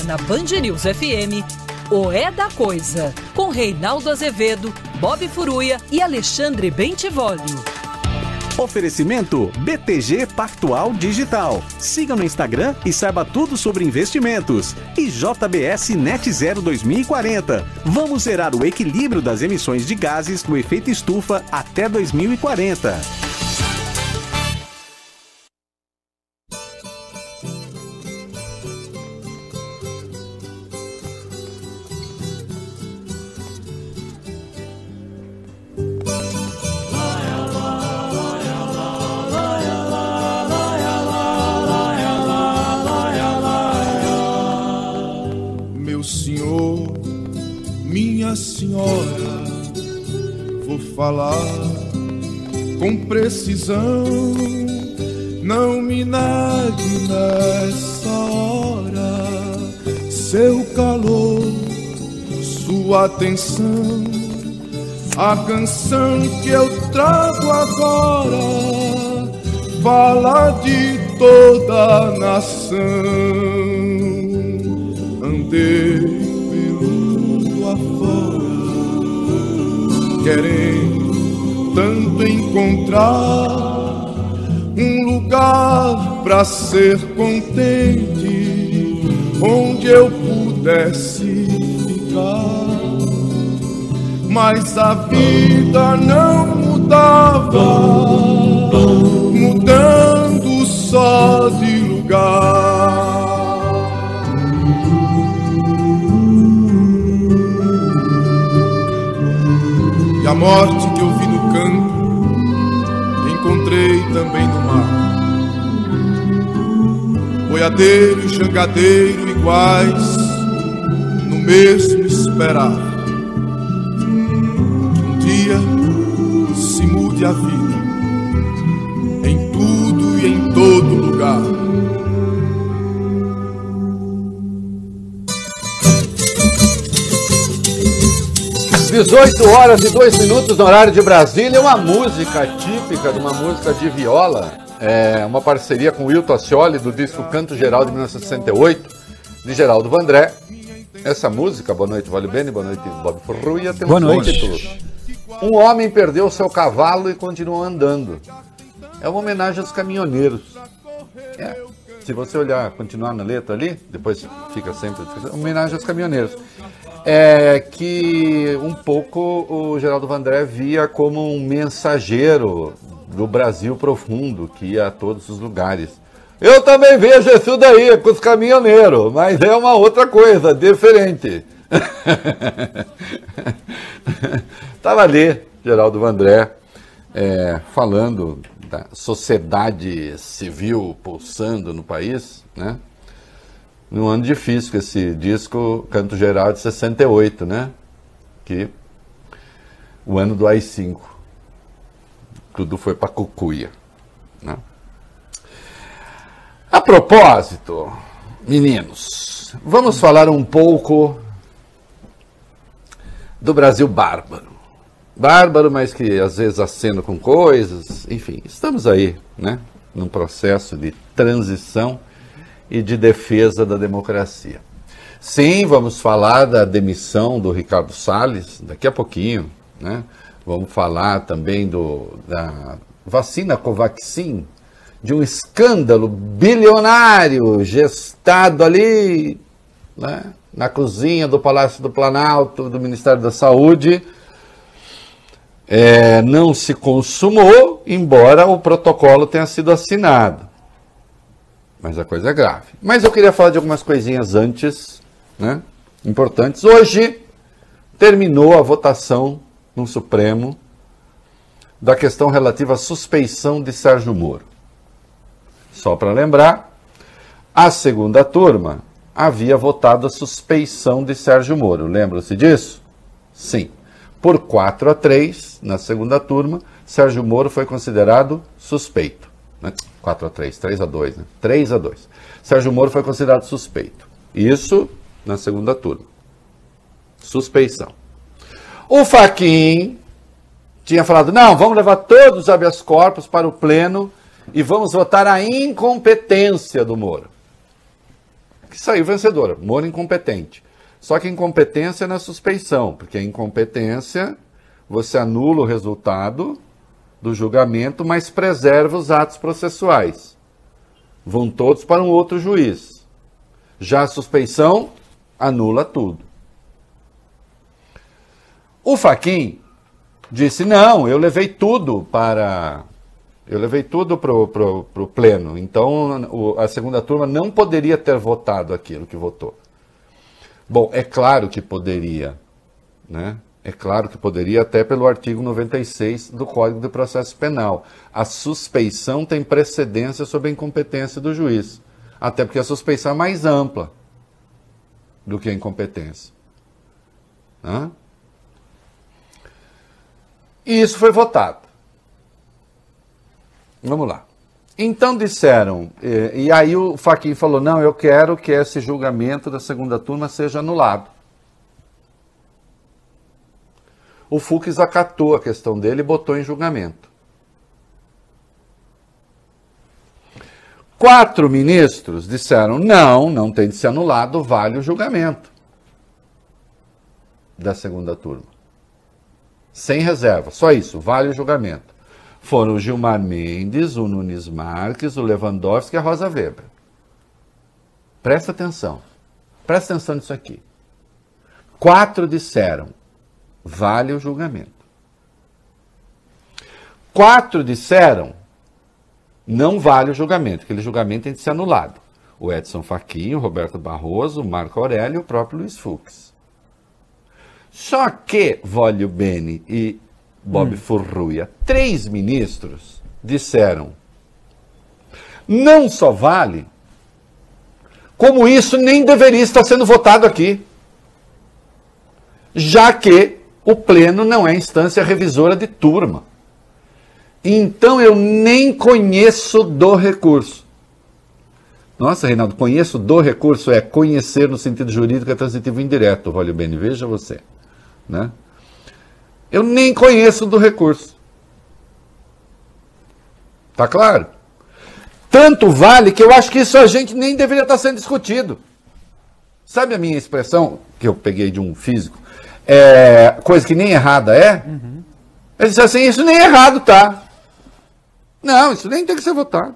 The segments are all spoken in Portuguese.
Agora na Band News FM, O É da Coisa, com Reinaldo Azevedo, Bob Furuia e Alexandre Bentivolio. Oferecimento BTG Pactual Digital. Siga no Instagram e saiba tudo sobre investimentos. E JBS Net Zero 2040. Vamos zerar o equilíbrio das emissões de gases do efeito estufa até 2040. Precisão, não me negue nessa hora seu calor, sua atenção. A canção que eu trago agora fala de toda a nação. Andei pelo mundo afora, querendo tanto encontrar um lugar pra ser contente, onde eu pudesse ficar. Mas a vida não mudava, mudando só de lugar. E a morte que eu vi no campo, encontrei também no mar. Boiadeiro e jangadeiro iguais, no mesmo esperar. Que um dia se mude a vida, em tudo e em todo lugar. Às 18h02 no horário de Brasília, uma música típica de uma música de viola, uma parceria com Wilton Ascioli do disco Canto Geral de 1968, de Geraldo Vandré. Essa música, boa noite, Vale Bene, boa noite, Bob Furruia, tem um bom título. Um homem perdeu seu cavalo e continuou andando. É uma homenagem aos caminhoneiros. Se você olhar, continuar na letra ali, depois fica sempre homenagem aos caminhoneiros. É que um pouco o Geraldo Vandré via como um mensageiro do Brasil profundo, que ia a todos os lugares. Eu também vejo isso daí com os caminhoneiros, mas é uma outra coisa, diferente. Estava ali Geraldo Vandré falando da sociedade civil pulsando no país, né? Num ano difícil, que esse disco Canto Geral de 68, né? Que o ano do AI-5. Tudo foi pra cucuia, né? A propósito, meninos, vamos falar um pouco do Brasil bárbaro. Bárbaro, mas que às vezes acena com coisas. Enfim, estamos aí, né? Num processo de transição e de defesa da democracia. Sim, vamos falar da demissão do Ricardo Salles daqui a pouquinho, né? Vamos falar também da vacina Covaxin, de um escândalo bilionário gestado ali, né, na cozinha do Palácio do Planalto, do Ministério da Saúde. Não se consumou, embora o protocolo tenha sido assinado. Mas a coisa é grave. Mas eu queria falar de algumas coisinhas antes, né? Importantes. Hoje terminou a votação no Supremo da questão relativa à suspeição de Sérgio Moro. Só para lembrar, a segunda turma havia votado a suspeição de Sérgio Moro. Lembram-se disso? Sim. Por 4-3, na segunda turma, Sérgio Moro foi considerado suspeito. 4-3, 3-2, né? 3-2. Sérgio Moro foi considerado suspeito. Isso na segunda turma. Suspeição. O Fachin tinha falado, não, vamos levar todos os habeas corpus para o pleno e vamos votar a incompetência do Moro. que saiu vencedora. Moro incompetente. Só que incompetência é na suspeição, porque a incompetência você anula o resultado do julgamento, mas preserva os atos processuais. Vão todos para um outro juiz. Já a suspeição anula tudo. O Fachin disse, não, eu levei tudo para o pleno, então a segunda turma não poderia ter votado aquilo que votou. Bom, é claro que poderia, né? É claro que poderia, até pelo artigo 96 do Código de Processo Penal. A suspeição tem precedência sobre a incompetência do juiz, até porque a suspeição é mais ampla do que a incompetência. Né? E isso foi votado. Vamos lá. Então disseram, e aí o Fachin falou, não, eu quero que esse julgamento da segunda turma seja anulado. O Fux acatou a questão dele e botou em julgamento. 4 ministros disseram, não tem de ser anulado, vale o julgamento da segunda turma. Sem reserva, só isso, vale o julgamento. Foram o Gilmar Mendes, o Nunes Marques, o Lewandowski e a Rosa Weber. Presta atenção nisso aqui. 4 disseram, vale o julgamento. 4 disseram, não vale o julgamento, aquele julgamento tem de ser anulado. O Edson Fachin, o Roberto Barroso, o Marco Aurélio e o próprio Luiz Fux. Só que, Volio Bene e Bob Furuia, 3 ministros disseram, não só vale, como isso nem deveria estar sendo votado aqui, já que o pleno não é instância revisora de turma. Então eu nem conheço do recurso. Nossa, Reinaldo, conheço do recurso é conhecer no sentido jurídico é transitivo indireto, Volio Bene, veja você, né? Eu nem conheço do recurso. Tá claro? Tanto vale que eu acho que isso a gente nem deveria estar sendo discutido. Sabe a minha expressão, que eu peguei de um físico, coisa que nem errada é? Uhum. Ele disse assim, isso nem errado tá. Não, isso nem tem que ser votado.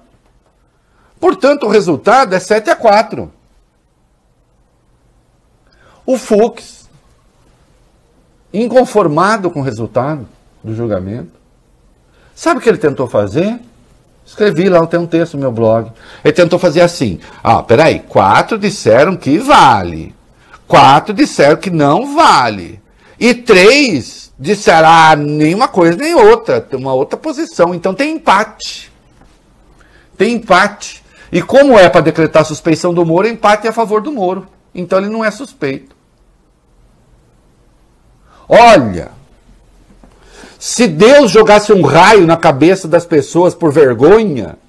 Portanto, o resultado é 7-4. O Fux, inconformado com o resultado do julgamento, sabe o que ele tentou fazer? Escrevi lá, tem um texto no meu blog. Ele tentou fazer assim, peraí, 4 disseram que vale, 4 disseram que não vale, e 3 disseram, nenhuma coisa nem outra, tem uma outra posição, então tem empate. Tem empate. E como é para decretar a suspeição do Moro, empate é a favor do Moro, então ele não é suspeito. Olha, se Deus jogasse um raio na cabeça das pessoas por vergonha,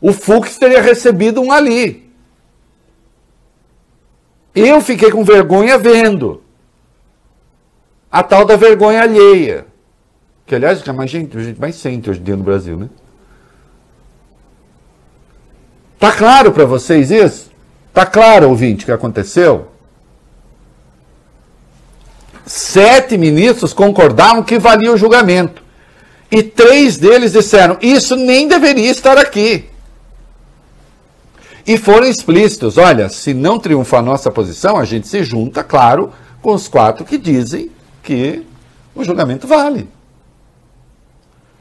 o Fux teria recebido um ali. Eu fiquei com vergonha vendo a tal da vergonha alheia, que aliás é a gente mais sente hoje em dia no Brasil, né? Tá claro para vocês isso? Tá claro, ouvinte, o que aconteceu? 7 ministros concordaram que valia o julgamento. E 3 deles disseram, isso nem deveria estar aqui. E foram explícitos, olha, se não triunfar a nossa posição, a gente se junta, claro, com os 4 que dizem que o julgamento vale.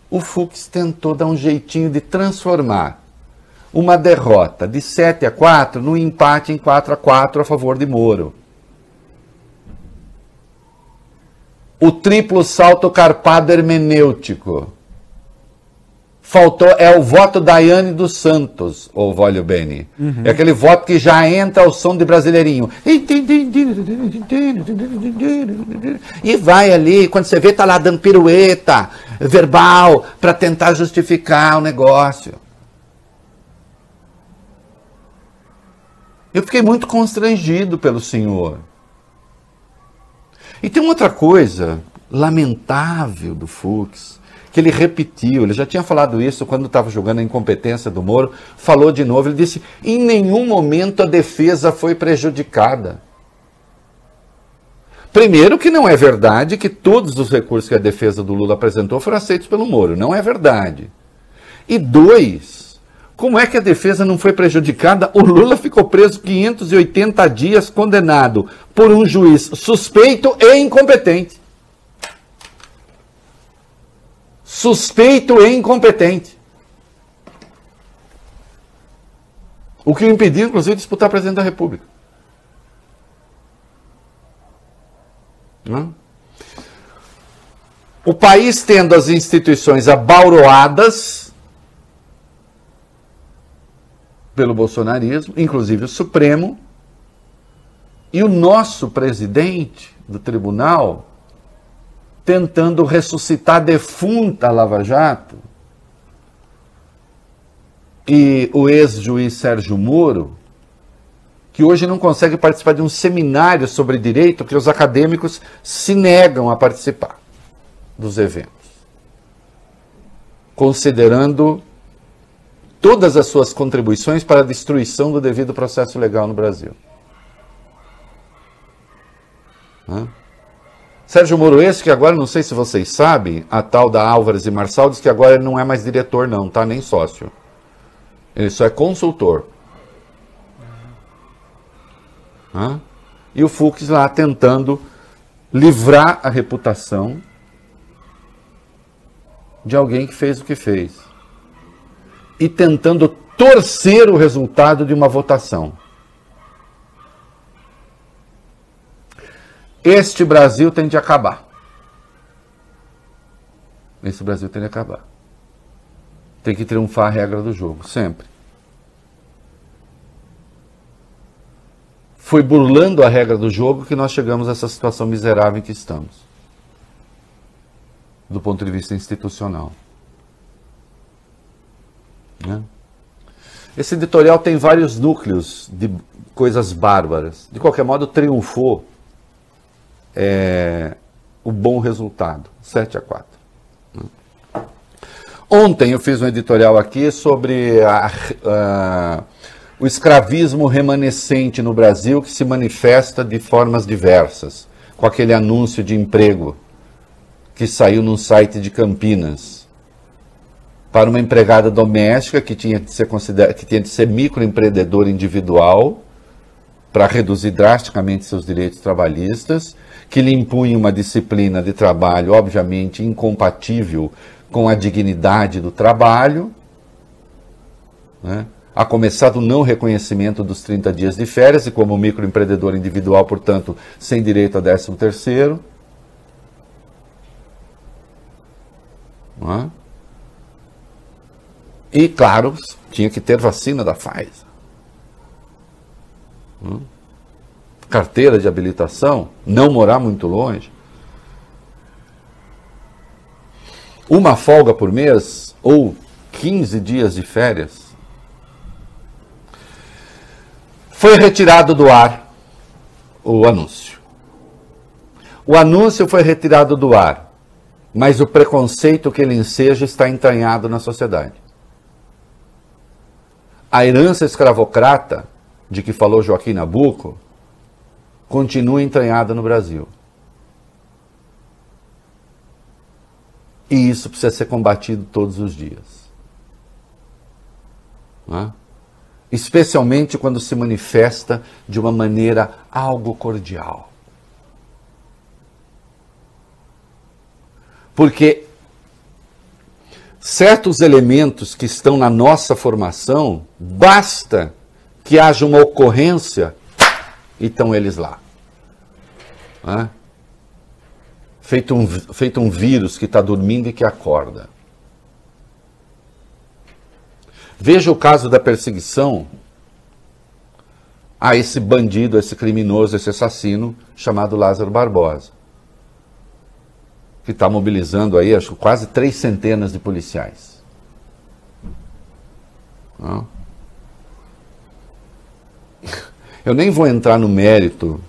O Fux tentou dar um jeitinho de transformar uma derrota de 7-4 num empate em 4-4 a favor de Moro. O triplo salto carpado hermenêutico. Faltou, é o voto Daiane dos Santos, ou Volio Bene. Uhum. É aquele voto que já entra ao som de brasileirinho. E vai ali, quando você vê, tá lá dando pirueta verbal para tentar justificar o negócio. Eu fiquei muito constrangido pelo senhor. E tem uma outra coisa lamentável do Fux, que ele repetiu, ele já tinha falado isso quando estava julgando a incompetência do Moro, falou de novo, ele disse, em nenhum momento a defesa foi prejudicada. Primeiro que não é verdade que todos os recursos que a defesa do Lula apresentou foram aceitos pelo Moro, não é verdade. E dois, como é que a defesa não foi prejudicada? O Lula ficou preso 580 dias condenado por um juiz suspeito e incompetente. Suspeito e incompetente. O que o impediu, inclusive, de disputar presidente da República. Não? O país tendo as instituições abauroadas pelo bolsonarismo, inclusive o Supremo, e o nosso presidente do tribunal tentando ressuscitar a defunta Lava Jato, e o ex-juiz Sérgio Moro, que hoje não consegue participar de um seminário sobre direito, porque os acadêmicos se negam a participar dos eventos, considerando todas as suas contribuições para a destruição do devido processo legal no Brasil. Sérgio Moro, esse que agora, não sei se vocês sabem, a tal da Álvares e Marçal diz que agora ele não é mais diretor não, tá? Nem sócio. Ele só é consultor. E o Fux lá tentando livrar a reputação de alguém que fez o que fez. E tentando torcer o resultado de uma votação. Este Brasil tem de acabar. Esse Brasil tem de acabar. Tem que triunfar a regra do jogo, sempre. Foi burlando a regra do jogo que nós chegamos a essa situação miserável em que estamos, do ponto de vista institucional. Né? Esse editorial tem vários núcleos de coisas bárbaras. De qualquer modo, triunfou o bom resultado, 7-4. Ontem eu fiz um editorial aqui sobre o escravismo remanescente no Brasil, que se manifesta de formas diversas, com aquele anúncio de emprego que saiu num site de Campinas, para uma empregada doméstica que tinha de ser, microempreendedora individual, para reduzir drasticamente seus direitos trabalhistas, que lhe impunha uma disciplina de trabalho, obviamente, incompatível com a dignidade do trabalho, né? A começar do não reconhecimento dos 30 dias de férias e como microempreendedor individual, portanto, sem direito a 13º. Né? E, claro, tinha que ter vacina da Pfizer. Né? Carteira de habilitação, não morar muito longe. Uma folga por mês ou 15 dias de férias. Foi retirado do ar o anúncio. O anúncio foi retirado do ar, mas o preconceito que ele enseja está entranhado na sociedade. A herança escravocrata, de que falou Joaquim Nabuco, continua entranhada no Brasil. E isso precisa ser combatido todos os dias. Né? Especialmente quando se manifesta de uma maneira algo cordial. Porque certos elementos que estão na nossa formação, basta que haja uma ocorrência e estão eles lá. Né? Feito um vírus que está dormindo e que acorda. Veja o caso da perseguição a esse bandido, esse criminoso, esse assassino chamado Lázaro Barbosa, que está mobilizando aí, acho que quase 3 centenas de policiais. Eu nem vou entrar no mérito,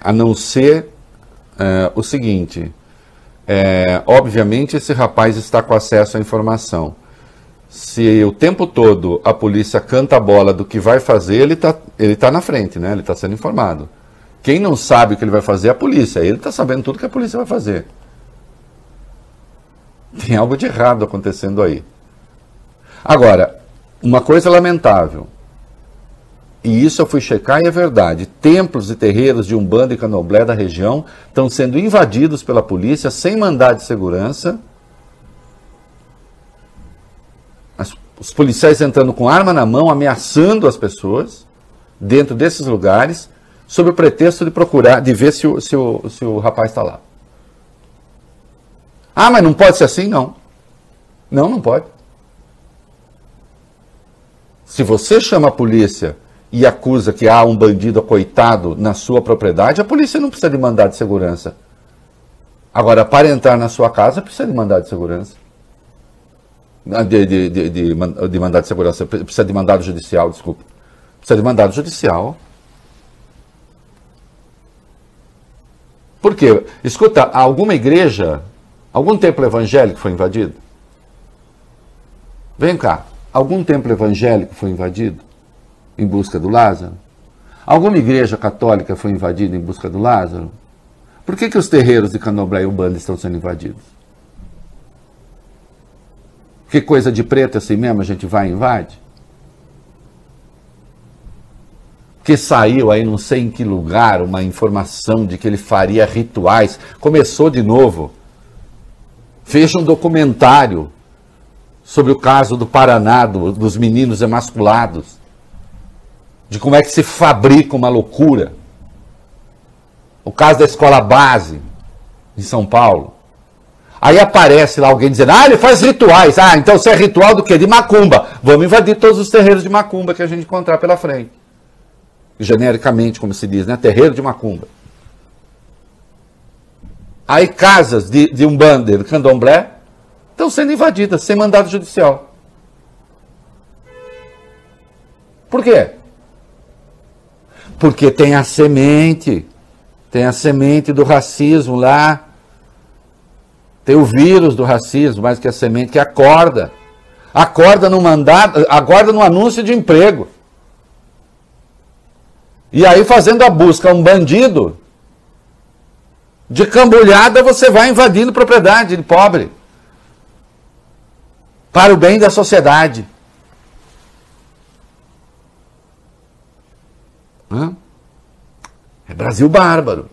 a não ser o seguinte, Obviamente, esse rapaz está com acesso à informação. Se o tempo todo a polícia canta a bola do que vai fazer, ele tá na frente, né? Ele está sendo informado. Quem não sabe o que ele vai fazer é a polícia. Ele está sabendo tudo que a polícia vai fazer. Tem algo de errado acontecendo aí. Agora, uma coisa lamentável, e isso eu fui checar e é verdade, templos e terreiros de Umbanda e Candomblé da região estão sendo invadidos pela polícia sem mandado de segurança. Os policiais entrando com arma na mão, ameaçando as pessoas dentro desses lugares, sob o pretexto de procurar, de ver se o rapaz está lá. Ah, mas não pode ser assim? Não. Não, não pode. Se você chama a polícia e acusa que há um bandido coitado na sua propriedade, a polícia não precisa de mandado de segurança. Agora, para entrar na sua casa, precisa de mandado de segurança. De mandado de segurança. Precisa de mandado judicial, desculpa. Precisa de mandado judicial. Por quê? Escuta, alguma igreja, algum templo evangélico foi invadido? Vem cá. Algum templo evangélico foi invadido em busca do Lázaro? Alguma igreja católica foi invadida em busca do Lázaro? Por que os terreiros de Candomblé e Umbanda estão sendo invadidos? Que coisa de preto assim mesmo, a gente vai e invade? Que saiu aí não sei em que lugar uma informação de que ele faria rituais. Começou de novo. Veja um documentário sobre o caso do Paraná, dos meninos emasculados, de como é que se fabrica uma loucura. O caso da escola base, em São Paulo. Aí aparece lá alguém dizendo, ele faz rituais. Ah, então você é ritual do quê? De macumba. Vamos invadir todos os terreiros de macumba que a gente encontrar pela frente. Genericamente, como se diz, né? Terreiro de macumba. Aí casas de Umbanda, de Candomblé, estão sendo invadidas sem mandado judicial. Por quê? Porque tem a semente do racismo lá, tem o vírus do racismo, mais que a semente, que acorda no mandado, acorda no anúncio de emprego. E aí, fazendo a busca a um bandido, de cambulhada você vai invadindo propriedade de pobre. Para o bem da sociedade. É Brasil bárbaro.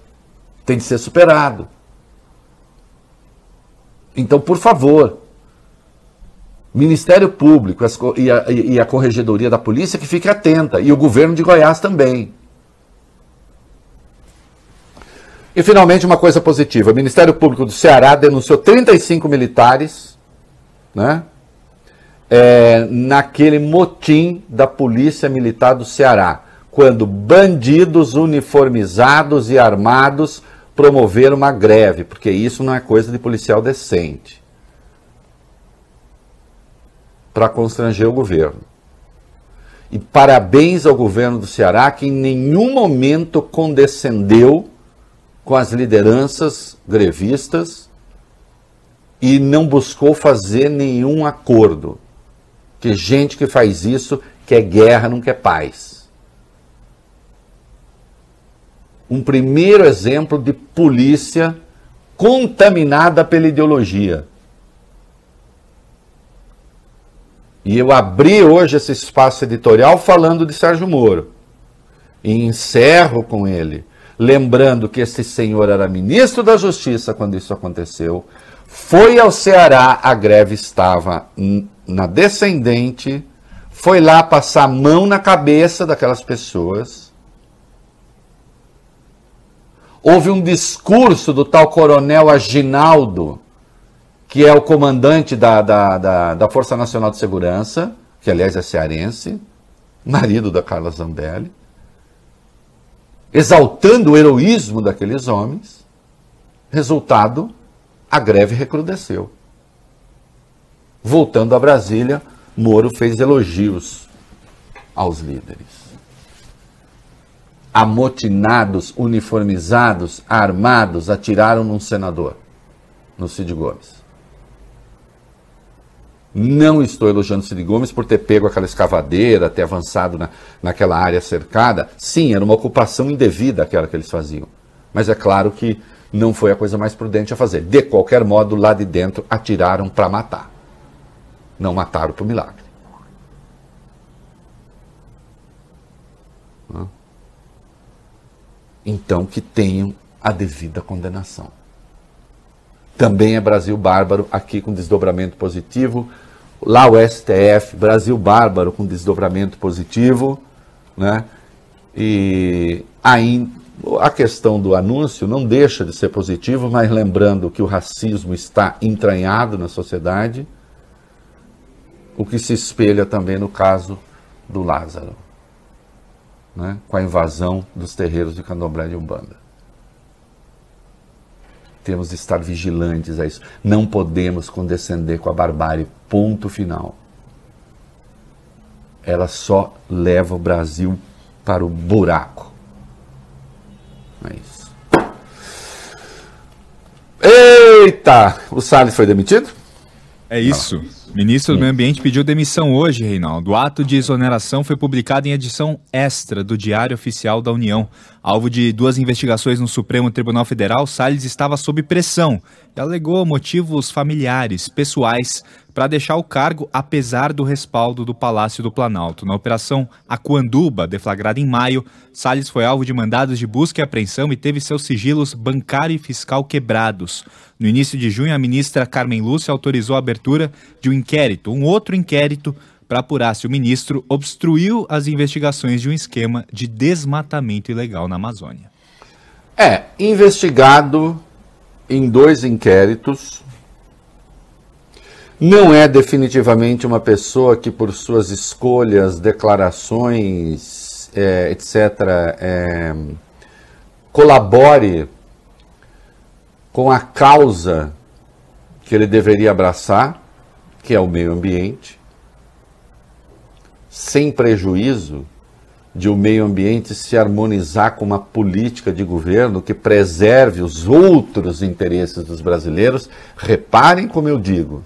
Tem de ser superado. Então, por favor, Ministério Público e a Corregedoria da Polícia que fique atenta. E o governo de Goiás também. E, finalmente, uma coisa positiva. O Ministério Público do Ceará denunciou 35 militares, né? Naquele motim da Polícia Militar do Ceará, quando bandidos uniformizados e armados promoveram uma greve, porque isso não é coisa de policial decente, para constranger o governo. E parabéns ao governo do Ceará, que em nenhum momento condescendeu com as lideranças grevistas e não buscou fazer nenhum acordo. Que gente que faz isso quer guerra, não quer paz. Um primeiro exemplo de polícia contaminada pela ideologia. E eu abri hoje esse espaço editorial falando de Sérgio Moro. E encerro com ele, lembrando que esse senhor era ministro da Justiça quando isso aconteceu, foi ao Ceará, a greve estava na descendente, foi lá passar a mão na cabeça daquelas pessoas. Houve um discurso do tal coronel Aginaldo, que é o comandante da Força Nacional de Segurança, que aliás é cearense, marido da Carla Zambelli, exaltando o heroísmo daqueles homens. Resultado, a greve recrudesceu. Voltando a Brasília, Moro fez elogios aos líderes. Amotinados, uniformizados, armados, atiraram num senador. no Cid Gomes. Não estou elogiando o Cid Gomes por ter pego aquela escavadeira, ter avançado naquela área cercada. Sim, era uma ocupação indevida aquela que eles faziam. Mas é claro que não foi a coisa mais prudente a fazer. De qualquer modo, lá de dentro atiraram para matar. Não mataram por milagre. Então que tenham a devida condenação. Também é Brasil bárbaro, aqui com desdobramento positivo. Lá o STF, Brasil bárbaro com desdobramento positivo, né? E aí, a questão do anúncio não deixa de ser positivo, mas lembrando que o racismo está entranhado na sociedade, o que se espelha também no caso do Lázaro, né? Com a invasão dos terreiros de Candomblé e Umbanda. Temos de estar vigilantes a isso. Não podemos condescender com a barbárie. Ponto final. Ela só leva o Brasil para o buraco. É isso. Eita! O Salles foi demitido? É isso. Ministro do Meio Ambiente pediu demissão hoje, Reinaldo. O ato de exoneração foi publicado em edição extra do Diário Oficial da União. Alvo de duas investigações no Supremo Tribunal Federal, Salles estava sob pressão e alegou motivos familiares, pessoais, para deixar o cargo, apesar do respaldo do Palácio do Planalto. Na Operação Acuanduba, deflagrada em maio, Salles foi alvo de mandados de busca e apreensão e teve seus sigilos bancário e fiscal quebrados. No início de junho, a ministra Carmen Lúcia autorizou a abertura de um inquérito, um outro inquérito, para apurar se o ministro obstruiu as investigações de um esquema de desmatamento ilegal na Amazônia. É, investigado em dois inquéritos, não é definitivamente uma pessoa que por suas escolhas, declarações, etc., colabore com a causa que ele deveria abraçar, que é o meio ambiente, sem prejuízo de o meio ambiente se harmonizar com uma política de governo que preserve os outros interesses dos brasileiros. Reparem como eu digo,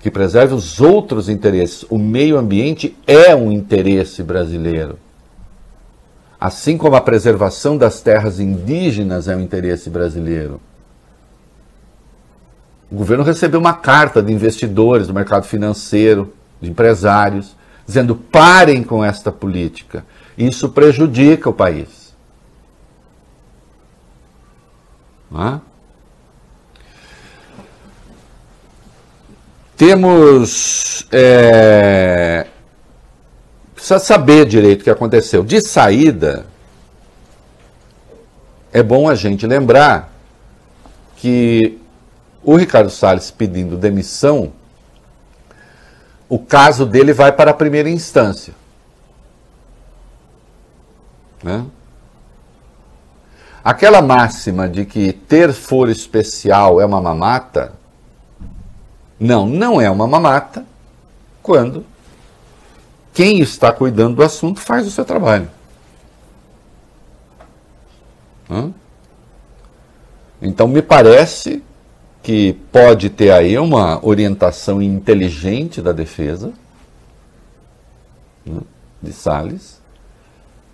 que preserve os outros interesses. O meio ambiente é um interesse brasileiro. Assim como a preservação das terras indígenas é um interesse brasileiro. O governo recebeu uma carta de investidores do mercado financeiro, de empresários, dizendo: parem com esta política. Isso prejudica o país. Não é? Temos... Precisa saber direito o que aconteceu. De saída, é bom a gente lembrar que o Ricardo Salles pedindo demissão, o caso dele vai para a primeira instância. Né? Aquela máxima de que ter foro especial é uma mamata, não é uma mamata quando quem está cuidando do assunto faz o seu trabalho. Né? Então me parece que pode ter aí uma orientação inteligente da defesa, né, de Salles,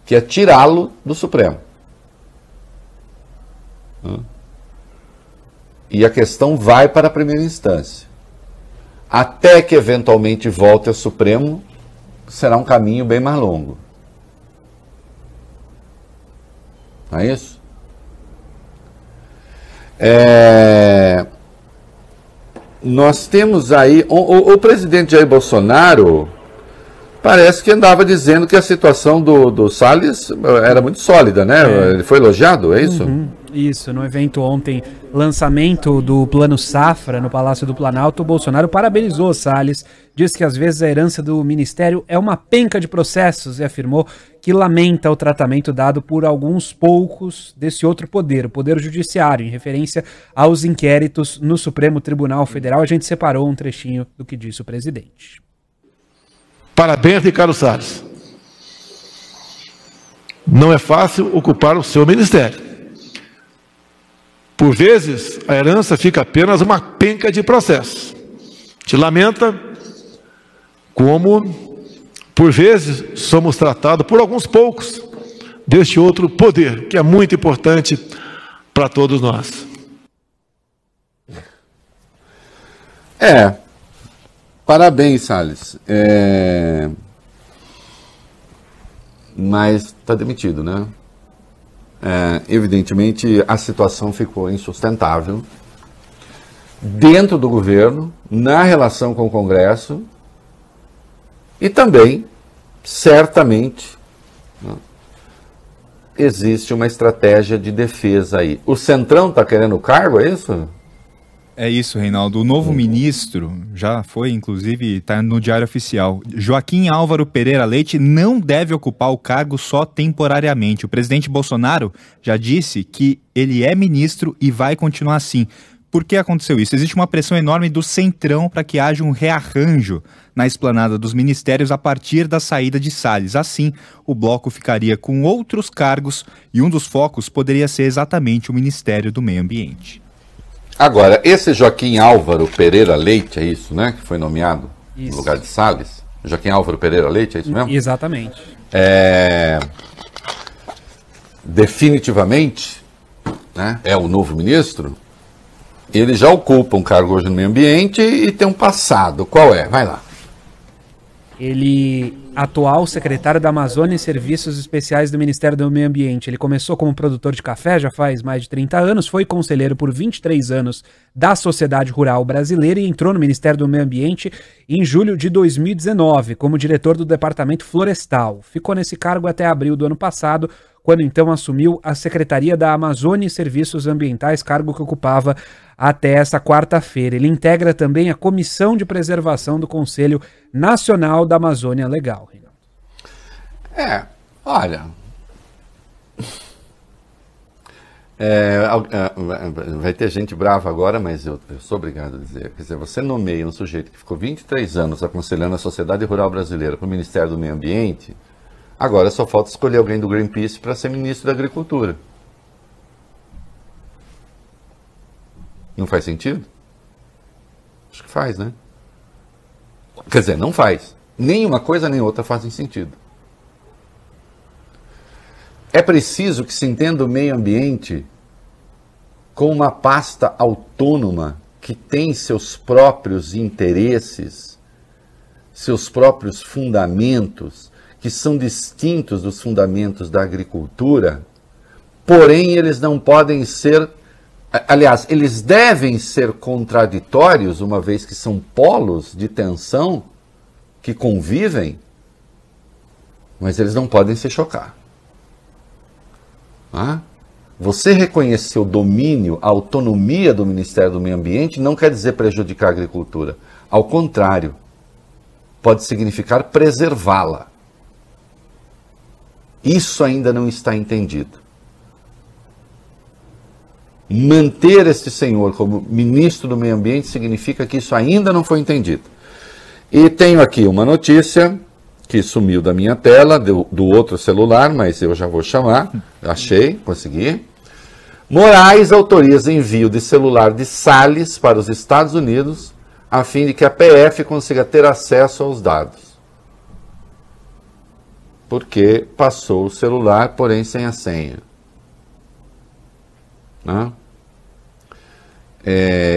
que é tirá-lo do Supremo. Né? E a questão vai para a primeira instância. Até que eventualmente volte ao Supremo, será um caminho bem mais longo. Não é isso? Nós temos aí, o presidente Jair Bolsonaro parece que andava dizendo que a situação do Salles era muito sólida, né? Ele foi elogiado, é isso? Uhum, isso, no evento ontem, lançamento do Plano Safra no Palácio do Planalto, o Bolsonaro parabenizou Salles, disse que às vezes a herança do Ministério é uma penca de processos e afirmou que lamenta o tratamento dado por alguns poucos desse outro poder, o Poder Judiciário, em referência aos inquéritos no Supremo Tribunal Federal. A gente separou um trechinho do que disse o presidente. Parabéns, Ricardo Salles. Não é fácil ocupar o seu ministério. Por vezes, a herança fica apenas uma penca de processo. Te lamenta como, por vezes, somos tratados por alguns poucos deste outro poder, que é muito importante para todos nós. Parabéns, Salles. Mas está demitido, né? Evidentemente, a situação ficou insustentável dentro do governo, na relação com o Congresso e também, certamente, né, existe uma estratégia de defesa aí. O Centrão está querendo o cargo, é isso? É isso, Reinaldo. O novo ministro, já foi, inclusive, está no Diário Oficial. Joaquim Álvaro Pereira Leite não deve ocupar o cargo só temporariamente. O presidente Bolsonaro já disse que ele é ministro e vai continuar assim. Por que aconteceu isso? Existe uma pressão enorme do Centrão para que haja um rearranjo na esplanada dos ministérios a partir da saída de Salles. Assim, o bloco ficaria com outros cargos e um dos focos poderia ser exatamente o Ministério do Meio Ambiente. Agora, esse Joaquim Álvaro Pereira Leite, é isso, né? Que foi nomeado no lugar de Salles. Joaquim Álvaro Pereira Leite, é isso mesmo? Exatamente. Definitivamente, né, é o novo ministro. Ele já ocupa um cargo hoje no meio ambiente e tem um passado. Qual é? Vai lá. Ele, atual secretário da Amazônia e Serviços Especiais do Ministério do Meio Ambiente. Ele começou como produtor de café já faz mais de 30 anos, foi conselheiro por 23 anos da Sociedade Rural Brasileira e entrou no Ministério do Meio Ambiente em julho de 2019 como diretor do Departamento Florestal. Ficou nesse cargo até abril do ano passado, quando então assumiu a Secretaria da Amazônia e Serviços Ambientais, cargo que ocupava até essa quarta-feira. Ele integra também a Comissão de Preservação do Conselho Nacional da Amazônia Legal, Reinaldo. Olha... vai ter gente brava agora, mas eu sou obrigado a dizer. Quer dizer, você nomeia um sujeito que ficou 23 anos aconselhando a Sociedade Rural Brasileira para o Ministério do Meio Ambiente... Agora só falta escolher alguém do Greenpeace para ser ministro da Agricultura. Não faz sentido? Acho que faz, né? Quer dizer, não faz. Nem uma coisa nem outra fazem sentido. É preciso que se entenda o meio ambiente com uma pasta autônoma que tem seus próprios interesses, seus próprios fundamentos, que são distintos dos fundamentos da agricultura, porém eles não podem ser, aliás, eles devem ser contraditórios, uma vez que são polos de tensão que convivem, mas eles não podem se chocar. Você reconhecer o domínio, a autonomia do Ministério do Meio Ambiente não quer dizer prejudicar a agricultura. Ao contrário, pode significar preservá-la. Isso ainda não está entendido. Manter este senhor como ministro do meio ambiente significa que isso ainda não foi entendido. E tenho aqui uma notícia que sumiu da minha tela, do outro celular, mas eu já vou chamar. Achei, consegui. Moraes autoriza envio de celular de Salles para os Estados Unidos a fim de que a PF consiga ter acesso aos dados. Porque passou o celular, porém sem a senha.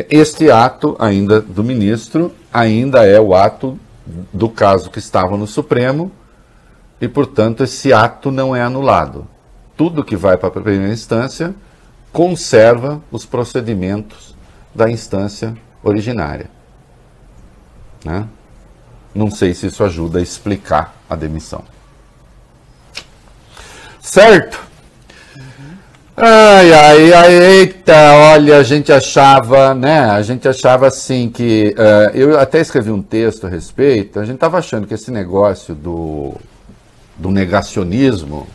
Este ato ainda do ministro, ainda é o ato do caso que estava no Supremo, e, portanto, esse ato não é anulado. Tudo que vai para a primeira instância conserva os procedimentos da instância originária. Não sei se isso ajuda a explicar a demissão. Certo? Eita, olha, a gente achava, né? A gente achava assim que... eu até escrevi um texto a respeito, a gente estava achando que esse negócio do negacionismo,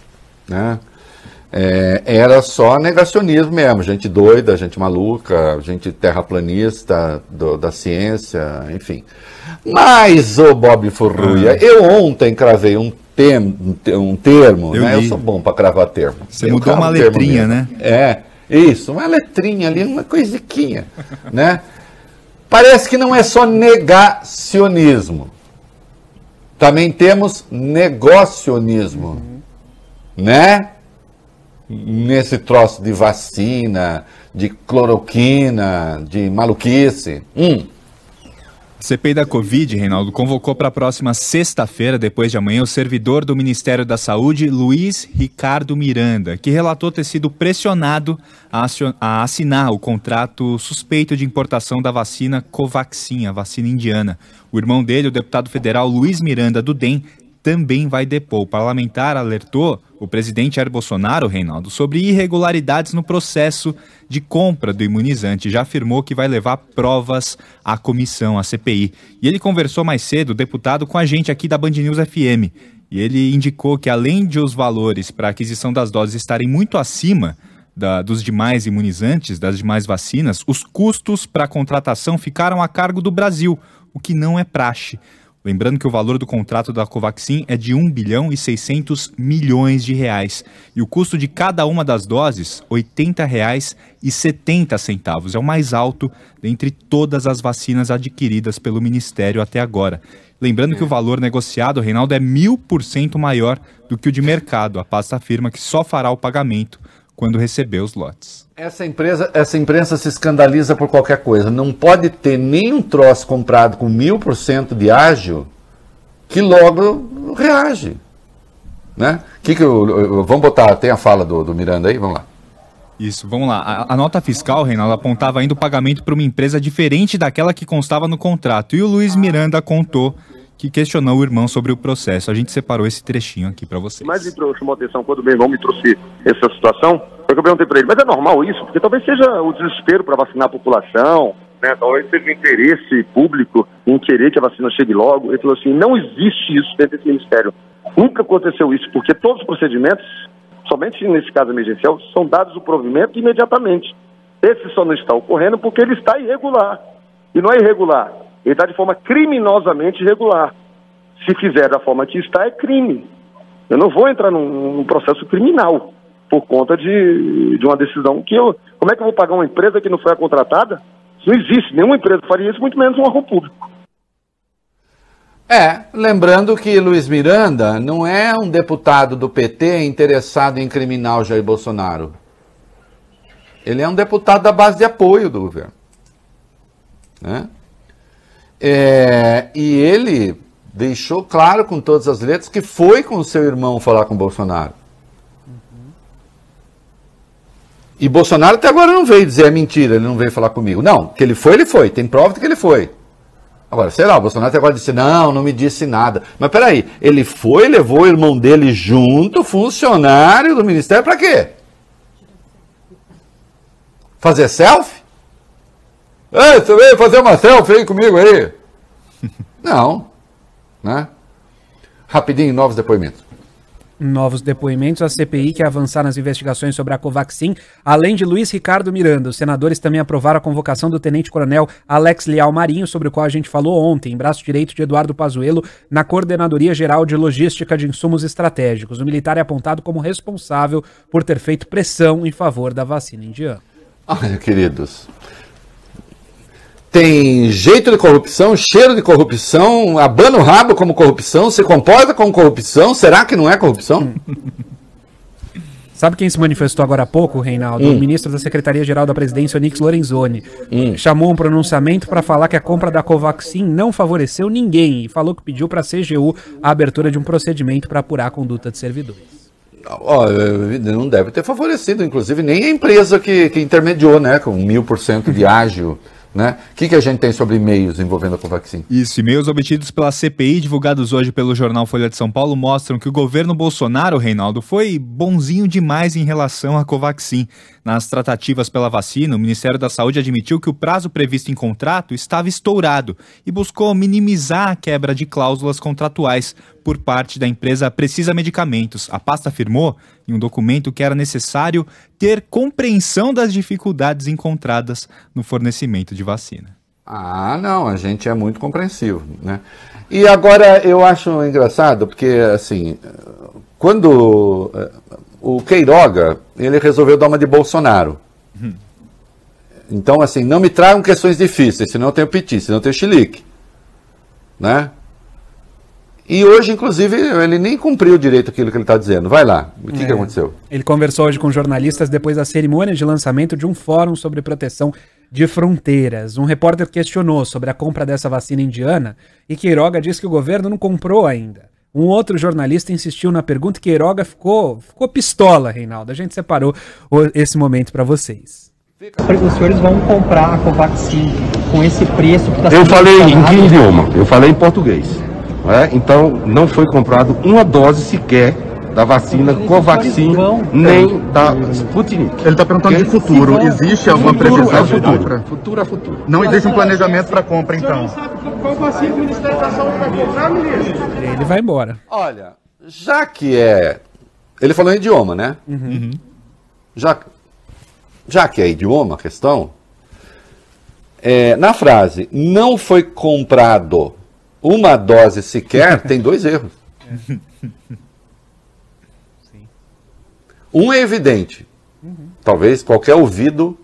né? Era só negacionismo mesmo, gente doida, gente maluca, gente terraplanista da ciência, enfim. Mas, Bob Furuia, eu ontem cravei um termo, eu sou bom para cravar termo. Você mudou uma letrinha, né? Isso, uma letrinha ali, uma coisiquinha, né? Parece que não é só negacionismo. Também temos negocionismo, né? Nesse troço de vacina, de cloroquina, de maluquice. A CPI da Covid, Reinaldo, convocou para a próxima sexta-feira, depois de amanhã, o servidor do Ministério da Saúde, Luiz Ricardo Miranda, que relatou ter sido pressionado a assinar o contrato suspeito de importação da vacina Covaxin, a vacina indiana. O irmão dele, o deputado federal Luiz Miranda do DEM, também vai depor. O parlamentar alertou o presidente Jair Bolsonaro, Reinaldo, sobre irregularidades no processo de compra do imunizante. Já afirmou que vai levar provas à comissão, à CPI. E ele conversou mais cedo, o deputado, com a gente aqui da Band News FM. E ele indicou que, além de os valores para a aquisição das doses estarem muito acima dos demais imunizantes, das demais vacinas, os custos para a contratação ficaram a cargo do Brasil, o que não é praxe. Lembrando que o valor do contrato da Covaxin é de R$1,6 bilhão e o custo de cada uma das doses, R$80,70, é o mais alto dentre todas as vacinas adquiridas pelo Ministério até agora. Lembrando que o valor negociado, Reinaldo, é 1.000% maior do que o de mercado. A pasta afirma que só fará o pagamento quando receber os lotes. Essa imprensa se escandaliza por qualquer coisa. Não pode ter nenhum troço comprado com 1.000% de ágio que logo reage, né? Vamos botar, tem a fala do Miranda aí, vamos lá. Isso, vamos lá. A nota fiscal, Reinaldo, apontava ainda o pagamento para uma empresa diferente daquela que constava no contrato. E o Luiz Miranda contou que questionou o irmão sobre o processo. A gente separou esse trechinho aqui para vocês. Mas chamou a atenção quando meu irmão me trouxe essa situação, porque eu perguntei para ele, mas é normal isso? Porque talvez seja o desespero para vacinar a população, né? Talvez seja o interesse público em querer que a vacina chegue logo. Ele falou assim, não existe isso dentro desse ministério. Nunca aconteceu isso, porque todos os procedimentos, somente nesse caso emergencial, são dados o provimento imediatamente. Esse só não está ocorrendo porque ele está irregular. E não é irregular, ele está de forma criminosamente irregular. Se fizer da forma que está, é crime. Eu não vou entrar num processo criminal por conta de uma decisão que eu... Como é que eu vou pagar uma empresa que não foi a contratada? Não existe nenhuma empresa que faria isso, muito menos um órgão público. Lembrando que Luiz Miranda não é um deputado do PT interessado em incriminar o Jair Bolsonaro. Ele é um deputado da base de apoio do governo, né? E ele deixou claro com todas as letras que foi com o seu irmão falar com o Bolsonaro. E Bolsonaro até agora não veio dizer, é mentira, ele não veio falar comigo. Não, que ele foi, tem prova de que ele foi. Agora, sei lá, o Bolsonaro até agora disse, não me disse nada. Mas peraí, ele foi, levou o irmão dele junto, funcionário do Ministério, pra quê? Fazer selfie? Ei, você veio fazer uma selfie aí comigo aí? Não, né? Rapidinho, novos depoimentos. Novos depoimentos, a CPI quer avançar nas investigações sobre a Covaxin. Além de Luiz Ricardo Miranda, os senadores também aprovaram a convocação do tenente-coronel Alex Leal Marinho, sobre o qual a gente falou ontem, braço direito de Eduardo Pazuello, na Coordenadoria Geral de Logística de Insumos Estratégicos. O militar é apontado como responsável por ter feito pressão em favor da vacina indiana. Olha, queridos... Tem jeito de corrupção, cheiro de corrupção, abana o rabo como corrupção, se comporta como corrupção, será que não é corrupção? Sabe quem se manifestou agora há pouco, Reinaldo? O ministro da Secretaria-Geral da Presidência, Onyx Lorenzoni, chamou um pronunciamento para falar que a compra da Covaxin não favoreceu ninguém e falou que pediu para a CGU a abertura de um procedimento para apurar a conduta de servidores. Não deve ter favorecido, inclusive nem a empresa que intermediou, né, com 1.000% de ágio. Né? O que a gente tem sobre e-mails envolvendo a Covaxin? Isso, e-mails obtidos pela CPI, divulgados hoje pelo jornal Folha de São Paulo, mostram que o governo Bolsonaro, Reinaldo, foi bonzinho demais em relação à Covaxin. Nas tratativas pela vacina, o Ministério da Saúde admitiu que o prazo previsto em contrato estava estourado e buscou minimizar a quebra de cláusulas contratuais por parte da empresa Precisa Medicamentos. A pasta afirmou em um documento que era necessário ter compreensão das dificuldades encontradas no fornecimento de vacina. Não, a gente é muito compreensivo, né? E agora eu acho engraçado, porque assim, quando o Queiroga, ele resolveu dar uma de Bolsonaro, Então, assim, não me tragam questões difíceis, senão eu tenho piti, senão eu tenho chilique. Né? E hoje, inclusive, ele nem cumpriu direito aquilo que ele está dizendo. Vai lá, o que aconteceu? Ele conversou hoje com jornalistas depois da cerimônia de lançamento de um fórum sobre proteção de fronteiras. Um repórter questionou sobre a compra dessa vacina indiana e Queiroga disse que o governo não comprou ainda. Um outro jornalista insistiu na pergunta e Queiroga ficou pistola, Reinaldo. A gente separou esse momento para vocês. Os senhores vão comprar a Covaxin com esse preço que está sendo... Eu falei em que idioma? Eu falei em português. É, então, não foi comprado uma dose sequer da vacina Covaxin, nem da Sputnik. Ele está perguntando de futuro. Existe alguma previsão de compra? Futuro a futuro. Não existe um planejamento para compra, então. O senhor não sabe qual vacina o Ministério da Saúde vai comprar, ministro? Ele vai embora. Olha, já que é... Ele falou em idioma, né? Uhum. Já que é idioma a questão, na frase, não foi comprado... uma dose sequer, tem dois erros. Sim. Um é evidente. Uhum. Talvez qualquer ouvido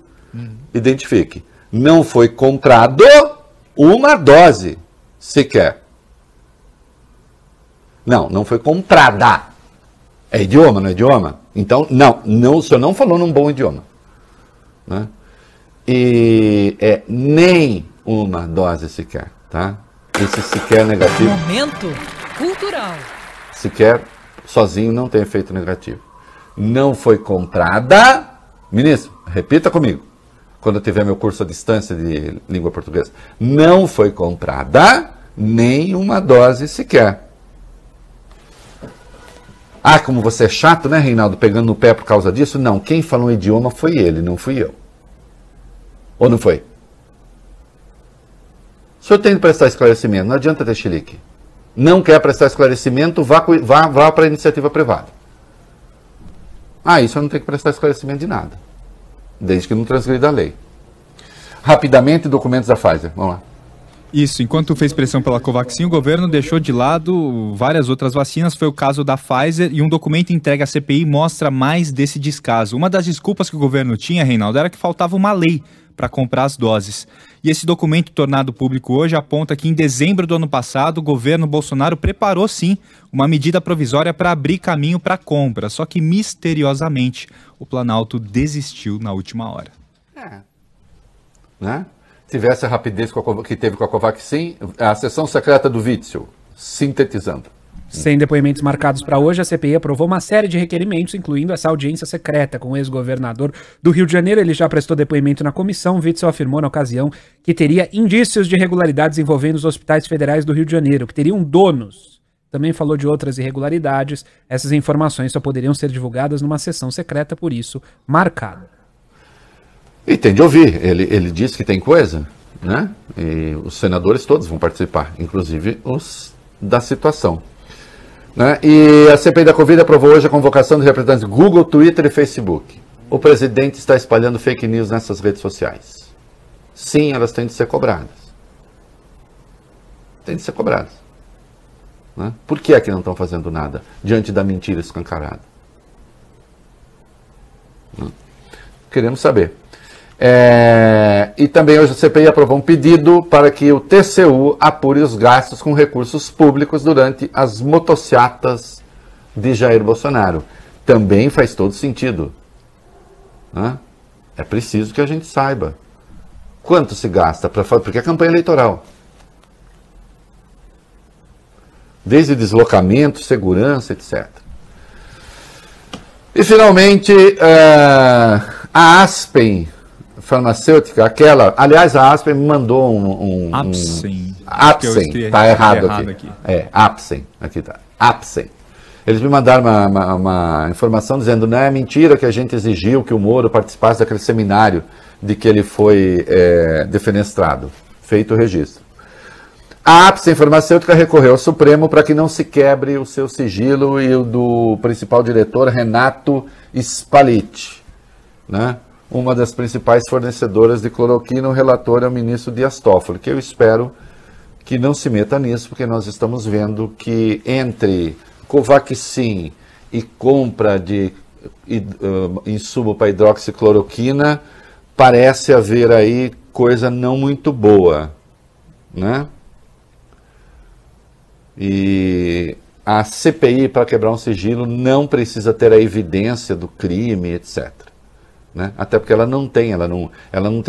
identifique. Não foi comprado uma dose sequer. Não foi comprada. É idioma, não é idioma? Então, não, o senhor não falou num bom idioma. Né? E é nem uma dose sequer, tá? Esse sequer negativo. Momento cultural. Sequer sozinho não tem efeito negativo. Não foi comprada. Ministro, repita comigo. Quando eu tiver meu curso à distância de língua portuguesa. Não foi comprada nenhuma dose sequer. Ah, como você é chato, né, Reinaldo? Pegando no pé por causa disso? Não, quem falou um idioma foi ele, não fui eu. Ou não foi? O senhor tem que prestar esclarecimento, não adianta ter chilique. Não quer prestar esclarecimento, vá para a iniciativa privada. Aí o senhor não tem que prestar esclarecimento de nada, desde que não transgrida a lei. Rapidamente, documentos da Pfizer, vamos lá. Isso, enquanto fez pressão pela Covaxin, o governo deixou de lado várias outras vacinas, foi o caso da Pfizer, e um documento entregue à CPI mostra mais desse descaso. Uma das desculpas que o governo tinha, Reinaldo, era que faltava uma lei para comprar as doses. E esse documento tornado público hoje aponta que em dezembro do ano passado, o governo Bolsonaro preparou sim uma medida provisória para abrir caminho para a compra, só que misteriosamente o Planalto desistiu na última hora. Né? Tivesse a rapidez que teve com a Covaxin, a sessão secreta do Witzel, sintetizando. Sem depoimentos marcados para hoje, a CPI aprovou uma série de requerimentos, incluindo essa audiência secreta com o ex-governador do Rio de Janeiro. Ele já prestou depoimento na comissão. Witzel afirmou na ocasião que teria indícios de irregularidades envolvendo os hospitais federais do Rio de Janeiro, que teriam donos. Também falou de outras irregularidades. Essas informações só poderiam ser divulgadas numa sessão secreta, por isso marcada. E tem de ouvir. Ele disse que tem coisa, né? E os senadores todos vão participar, inclusive os da situação. Né? E a CPI da Covid aprovou hoje a convocação dos representantes Google, Twitter e Facebook. O presidente está espalhando fake news nessas redes sociais. Sim, elas têm de ser cobradas. Têm de ser cobradas. Né? Por que é que não estão fazendo nada diante da mentira escancarada? Queremos saber. E também hoje a CPI aprovou um pedido para que o TCU apure os gastos com recursos públicos durante as motociatas de Jair Bolsonaro. Também faz todo sentido. Né? É preciso que a gente saiba quanto se gasta, porque é campanha eleitoral. Desde deslocamento, segurança, etc. E finalmente, a Aspen... farmacêutica, aquela... Aliás, a Aspen me mandou Apsen, tá errado aqui. É, Apsen, aqui tá. Apsen. Eles me mandaram uma informação dizendo, não é mentira que a gente exigiu que o Moro participasse daquele seminário de que ele foi defenestrado. Feito o registro. A Apsen farmacêutica recorreu ao Supremo para que não se quebre o seu sigilo e o do principal diretor, Renato Spalliti, né? Uma das principais fornecedoras de cloroquina, o relator é o ministro Dias Toffoli, que eu espero que não se meta nisso, porque nós estamos vendo que entre Covaxin e compra de insumo para hidroxicloroquina, parece haver aí coisa não muito boa, né? E a CPI, para quebrar um sigilo, não precisa ter a evidência do crime, etc. Né? Até porque ela não tem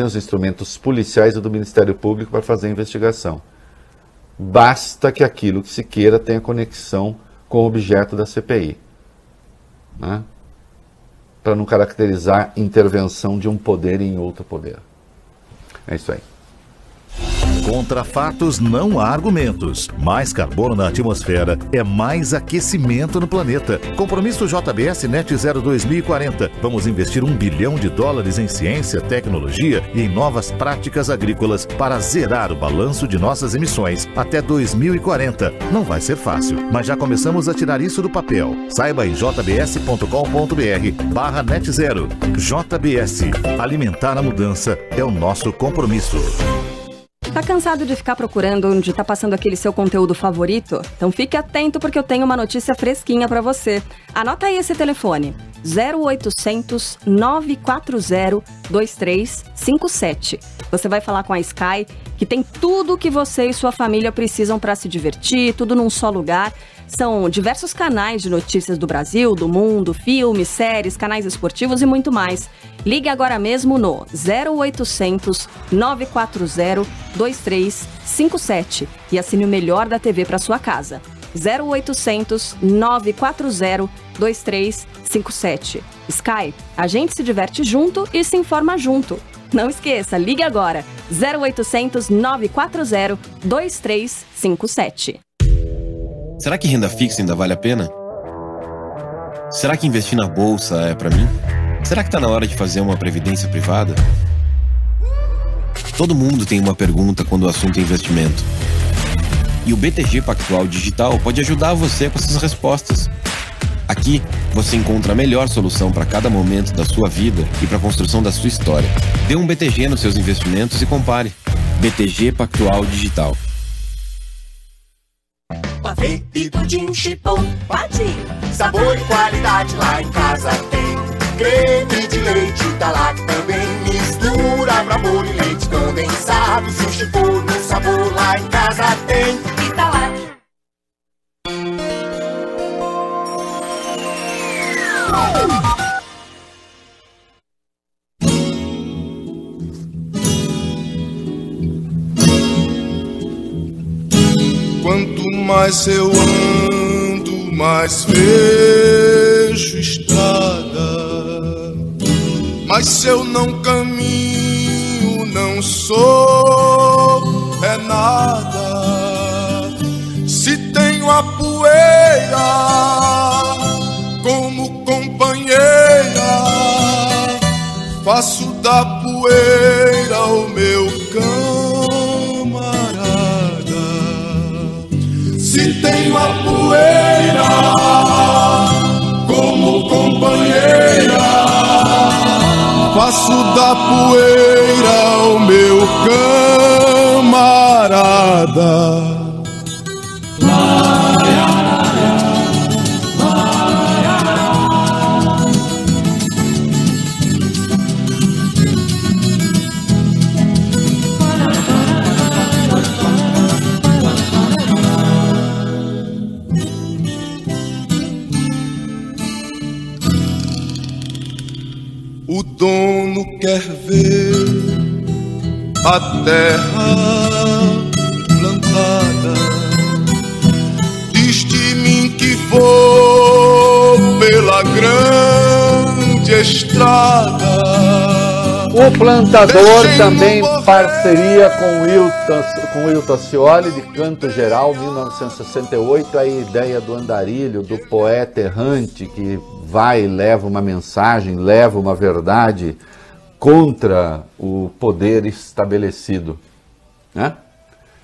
os instrumentos policiais e do Ministério Público para fazer a investigação. Basta que aquilo que se queira tenha conexão com o objeto da CPI. Né? Para não caracterizar intervenção de um poder em outro poder. É isso aí. Contra fatos não há argumentos. Mais carbono na atmosfera é mais aquecimento no planeta. Compromisso JBS Net Zero 2040. Vamos investir $1 bilhão em ciência, tecnologia e em novas práticas agrícolas para zerar o balanço de nossas emissões até 2040. Não vai ser fácil, mas já começamos a tirar isso do papel. Saiba em jbs.com.br/net zero. JBS. Alimentar a mudança é o nosso compromisso. Tá cansado de ficar procurando onde tá passando aquele seu conteúdo favorito? Então fique atento porque eu tenho uma notícia fresquinha pra você. Anota aí esse telefone: 0800 940 2357. Você vai falar com a Sky, que tem tudo que você e sua família precisam pra se divertir, tudo num só lugar. São diversos canais de notícias do Brasil, do mundo, filmes, séries, canais esportivos e muito mais. Ligue agora mesmo no 0800 940 2357 e assine o melhor da TV para sua casa. 0800 940 2357. Sky, a gente se diverte junto e se informa junto. Não esqueça, ligue agora. 0800 940 2357. Será que renda fixa ainda vale a pena? Será que investir na bolsa é pra mim? Será que tá na hora de fazer uma previdência privada? Todo mundo tem uma pergunta quando o assunto é investimento. E o BTG Pactual Digital pode ajudar você com essas respostas. Aqui, você encontra a melhor solução para cada momento da sua vida e para a construção da sua história. Dê um BTG nos seus investimentos e compare. BTG Pactual Digital. Pavê e pudim chipom, pati. Sabor e qualidade lá em casa tem. Creme de leite da Lac também. Mistura pra bolo e leite condensado. Se o chipom no sabor lá em casa tem. Italac. Quanto mais eu ando, mais vejo estrada. Mas se eu não caminho, não sou é nada. Se tenho a poeira como companheira, faço da poeira o meu canto. Se tenho a poeira como companheira, faço da poeira o meu camarada. Dono quer ver a terra plantada. Diz de mim que vou pela grande estrada. O plantador também parceria com Wilton Ascioli, de Canto Geral, 1968, a ideia do andarilho, do poeta errante que vai e leva uma mensagem, leva uma verdade contra o poder estabelecido, né?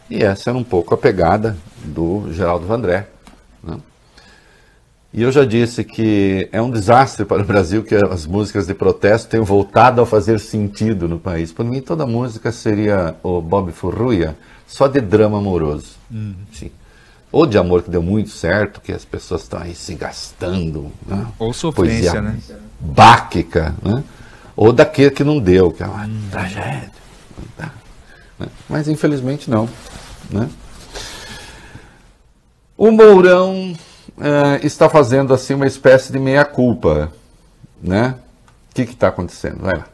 E essa era um pouco a pegada do Geraldo Vandré, né? E eu já disse que é um desastre para o Brasil que as músicas de protesto tenham voltado a fazer sentido no país. Por mim, toda música seria o Bob Furuia, só de drama amoroso. Sim. Ou de amor que deu muito certo, que as pessoas estão aí se gastando, né? Ou sofrência, poesia, né? Báquica, né? Ou daquele que não deu, que é uma tragédia. Mas, infelizmente, não. Né? O Mourão está fazendo assim uma espécie de meia-culpa. Né? O que está acontecendo? Vai lá.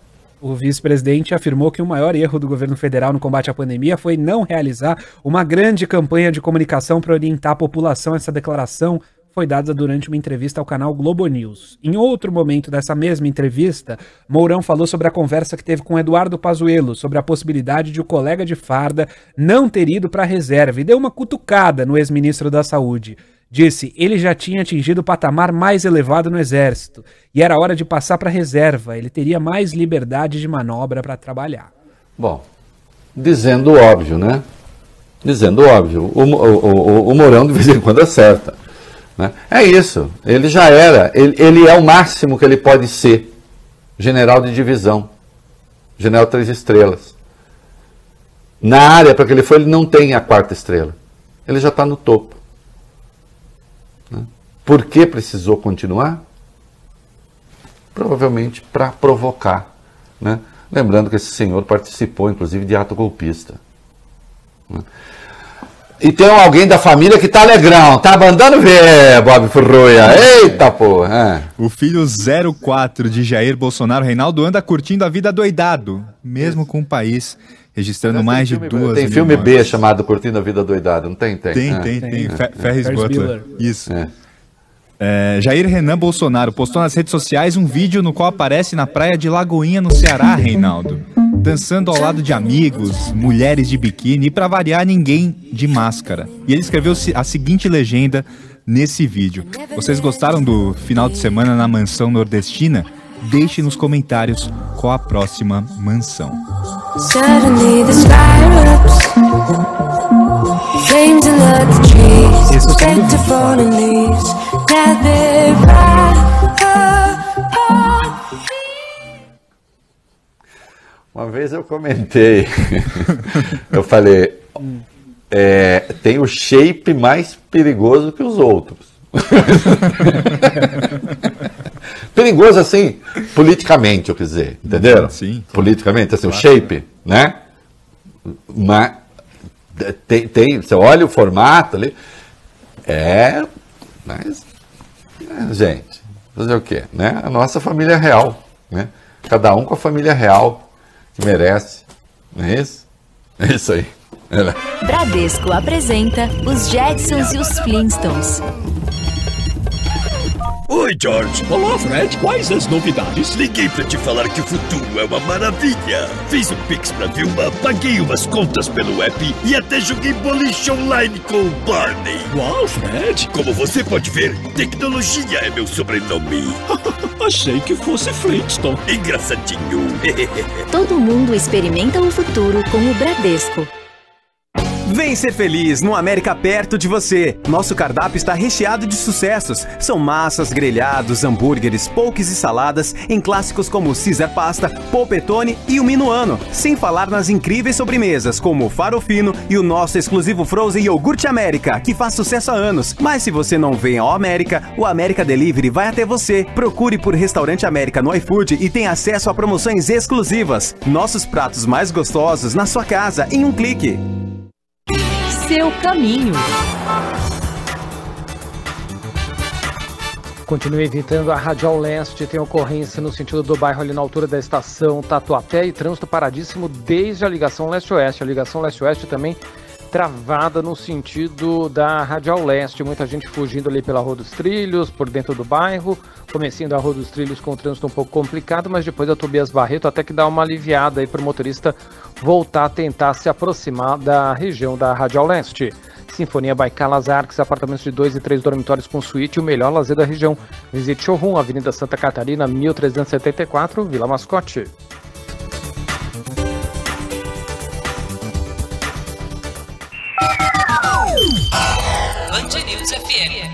O vice-presidente afirmou que o maior erro do governo federal no combate à pandemia foi não realizar uma grande campanha de comunicação para orientar a população. Essa declaração foi dada durante uma entrevista ao canal Globo News. Em outro momento dessa mesma entrevista, Mourão falou sobre a conversa que teve com Eduardo Pazuello, sobre a possibilidade de o colega de farda não ter ido para a reserva, e deu uma cutucada no ex-ministro da Saúde. Disse, ele já tinha atingido o patamar mais elevado no Exército, e era hora de passar para a reserva, ele teria mais liberdade de manobra para trabalhar. Bom, dizendo o óbvio, né? Dizendo o óbvio, o Mourão de vez em quando acerta. É isso, ele já era, ele é o máximo que ele pode ser, general de divisão, general 3 estrelas. Na área para que ele foi, ele não tem a 4ª estrela, ele já está no topo. Por que precisou continuar? Provavelmente para provocar. Né? Lembrando que esse senhor participou, inclusive, de ato golpista. E tem alguém da família que tá alegrão, tá mandando ver, Bob Furuia. Eita, porra! É. O filho 04 de Jair Bolsonaro, Reinaldo, anda curtindo a vida doidado, mesmo com o país registrando mais de 2 milhões. Tem filme B chamado Curtindo a Vida Doidado, não tem? Tem. Ferris Bueller. Isso. Jair Renan Bolsonaro postou nas redes sociais um vídeo no qual aparece na praia de Lagoinha, no Ceará, Reinaldo, dançando ao lado de amigos, mulheres de biquíni e, para variar, ninguém de máscara. E ele escreveu a seguinte legenda nesse vídeo. Vocês gostaram do final de semana na mansão nordestina? Deixe nos comentários qual a próxima mansão. Uma vez eu comentei, eu falei, tem o shape mais perigoso que os outros. Perigoso assim, politicamente, eu quis dizer, entenderam? Sim. Politicamente, assim, claro. O shape, né? Mas tem, você olha o formato ali, mas, gente, fazer o quê? Né? A nossa família real, né? Cada um com a família real. Que merece, não é isso? É isso aí. Bradesco apresenta os Jetsons e os Flintstones. Oi, George. Olá, Fred. Quais as novidades? Liguei pra te falar que o futuro é uma maravilha. Fiz um Pix pra Vilma, paguei umas contas pelo app e até joguei boliche online com o Barney. Uau, Fred. Como você pode ver, tecnologia é meu sobrenome. Achei que fosse Flintstone. Engraçadinho. Todo mundo experimenta o futuro com o Bradesco. Vem ser feliz no América perto de você. Nosso cardápio está recheado de sucessos. São massas, grelhados, hambúrgueres, polques e saladas em clássicos como Caesar Pasta, Polpettone e o Minuano. Sem falar nas incríveis sobremesas como o Farofino e o nosso exclusivo Frozen Iogurte América, que faz sucesso há anos. Mas se você não vem ao América, o América Delivery vai até você. Procure por Restaurante América no iFood e tem acesso a promoções exclusivas. Nossos pratos mais gostosos na sua casa em um clique. Seu caminho. Continue evitando a Radial Leste, tem ocorrência no sentido do bairro ali na altura da estação Tatuapé e trânsito paradíssimo desde a ligação leste-oeste. A ligação leste-oeste também travada no sentido da Radial Leste. Muita gente fugindo ali pela Rua dos Trilhos, por dentro do bairro, começando a Rua dos Trilhos com o trânsito um pouco complicado, mas depois da Tobias Barreto até que dá uma aliviada aí para o motorista voltar a tentar se aproximar da região da Radial Leste. Sinfonia Baikal Arques, apartamentos de 2 e 3 dormitórios com suíte, o melhor lazer da região. Visite Showroom, Avenida Santa Catarina, 1374, Vila Mascote. Band News FM.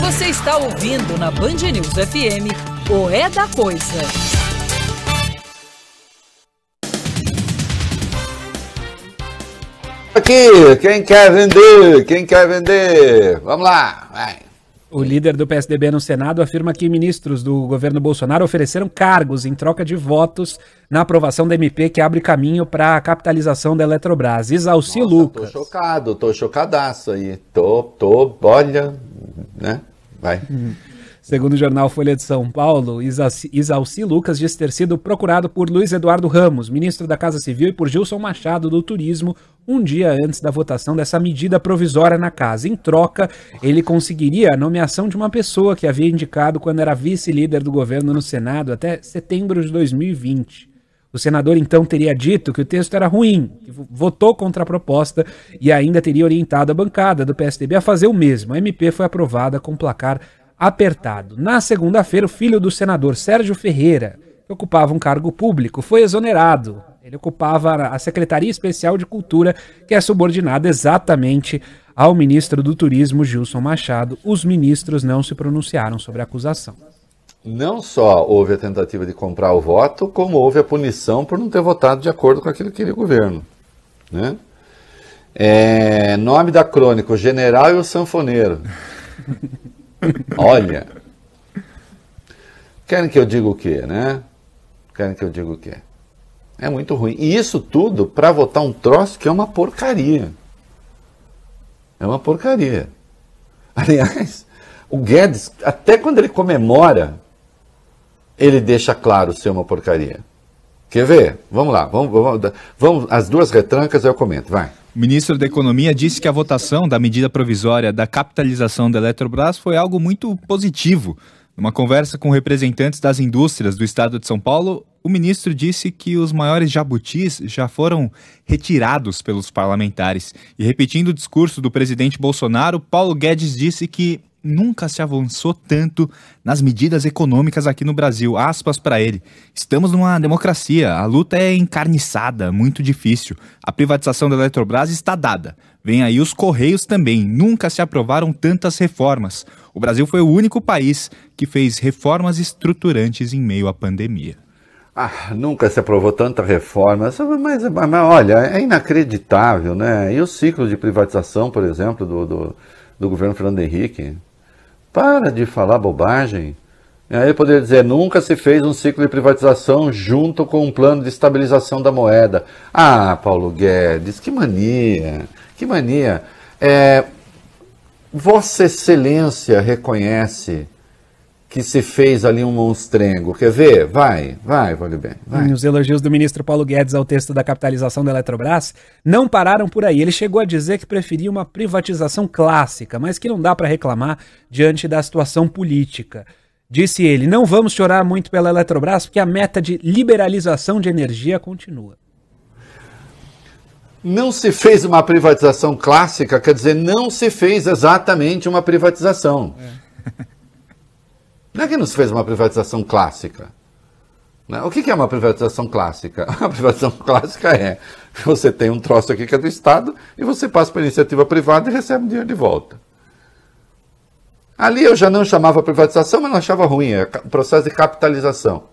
Você está ouvindo na Band News FM o É da Coisa. Aqui, quem quer vender? Vamos lá, vai. O líder do PSDB no Senado afirma que ministros do governo Bolsonaro ofereceram cargos em troca de votos na aprovação da MP que abre caminho para a capitalização da Eletrobras. Izalci Lucas. Tô chocado, tô chocadaço aí. Olha, né? Vai. Segundo o jornal Folha de São Paulo, Izalci Lucas diz ter sido procurado por Luiz Eduardo Ramos, ministro da Casa Civil, e por Gilson Machado, do Turismo, um dia antes da votação dessa medida provisória na casa. Em troca, ele conseguiria a nomeação de uma pessoa que havia indicado quando era vice-líder do governo no Senado até setembro de 2020. O senador, então, teria dito que o texto era ruim, que votou contra a proposta e ainda teria orientado a bancada do PSDB a fazer o mesmo. A MP foi aprovada com placar apertado. Na segunda-feira, o filho do senador Sérgio Ferreira, que ocupava um cargo público, foi exonerado. Ele ocupava a Secretaria Especial de Cultura, que é subordinada exatamente ao ministro do Turismo, Gilson Machado. Os ministros não se pronunciaram sobre a acusação. Não só houve a tentativa de comprar o voto, como houve a punição por não ter votado de acordo com aquilo que queria o governo, né? Nome da crônica, o general e o sanfoneiro. Olha, querem que eu diga o quê, né? Querem que eu diga o quê? É muito ruim. E isso tudo para votar um troço que é uma porcaria. É uma porcaria. Aliás, o Guedes, até quando ele comemora, ele deixa claro ser uma porcaria. Quer ver? Vamos lá, vamos as duas retrancas eu comento, vai. O ministro da Economia disse que a votação da medida provisória da capitalização da Eletrobras foi algo muito positivo. Numa conversa com representantes das indústrias do estado de São Paulo, o ministro disse que os maiores jabutis já foram retirados pelos parlamentares. E repetindo o discurso do presidente Bolsonaro, Paulo Guedes disse que nunca se avançou tanto nas medidas econômicas aqui no Brasil. Aspas para ele. Estamos numa democracia, a luta é encarniçada, muito difícil. A privatização da Eletrobras está dada. Vem aí os Correios também. Nunca se aprovaram tantas reformas. O Brasil foi o único país que fez reformas estruturantes em meio à pandemia. Ah, nunca se aprovou tanta reforma, mas olha, é inacreditável, né? E o ciclo de privatização, por exemplo, do governo Fernando Henrique... Para de falar bobagem. Aí poderia dizer, nunca se fez um ciclo de privatização junto com um plano de estabilização da moeda. Ah, Paulo Guedes, que mania, que mania. Vossa Excelência reconhece que se fez ali um monstrengo. Quer ver? Vai. Os elogios do ministro Paulo Guedes ao texto da capitalização da Eletrobras não pararam por aí. Ele chegou a dizer que preferia uma privatização clássica, mas que não dá para reclamar diante da situação política. Disse ele, não vamos chorar muito pela Eletrobras, porque a meta de liberalização de energia continua. Não se fez uma privatização clássica, quer dizer, não se fez exatamente uma privatização. Não é que nos fez uma privatização clássica. O que é uma privatização clássica? A privatização clássica é que você tem um troço aqui que é do Estado e você passa para iniciativa privada e recebe dinheiro de volta. Ali eu já não chamava privatização, mas não achava ruim. É processo de capitalização.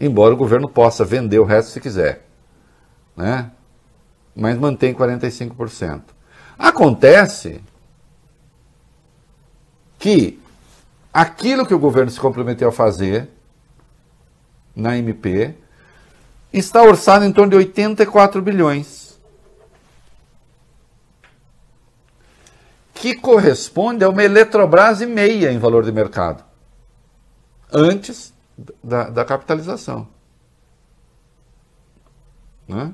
Embora o governo possa vender o resto se quiser, né? Mas mantém 45%. Acontece que aquilo que o governo se comprometeu a fazer na MP está orçado em torno de 84 bilhões, que corresponde a uma Eletrobras e meia em valor de mercado, antes da capitalização, né?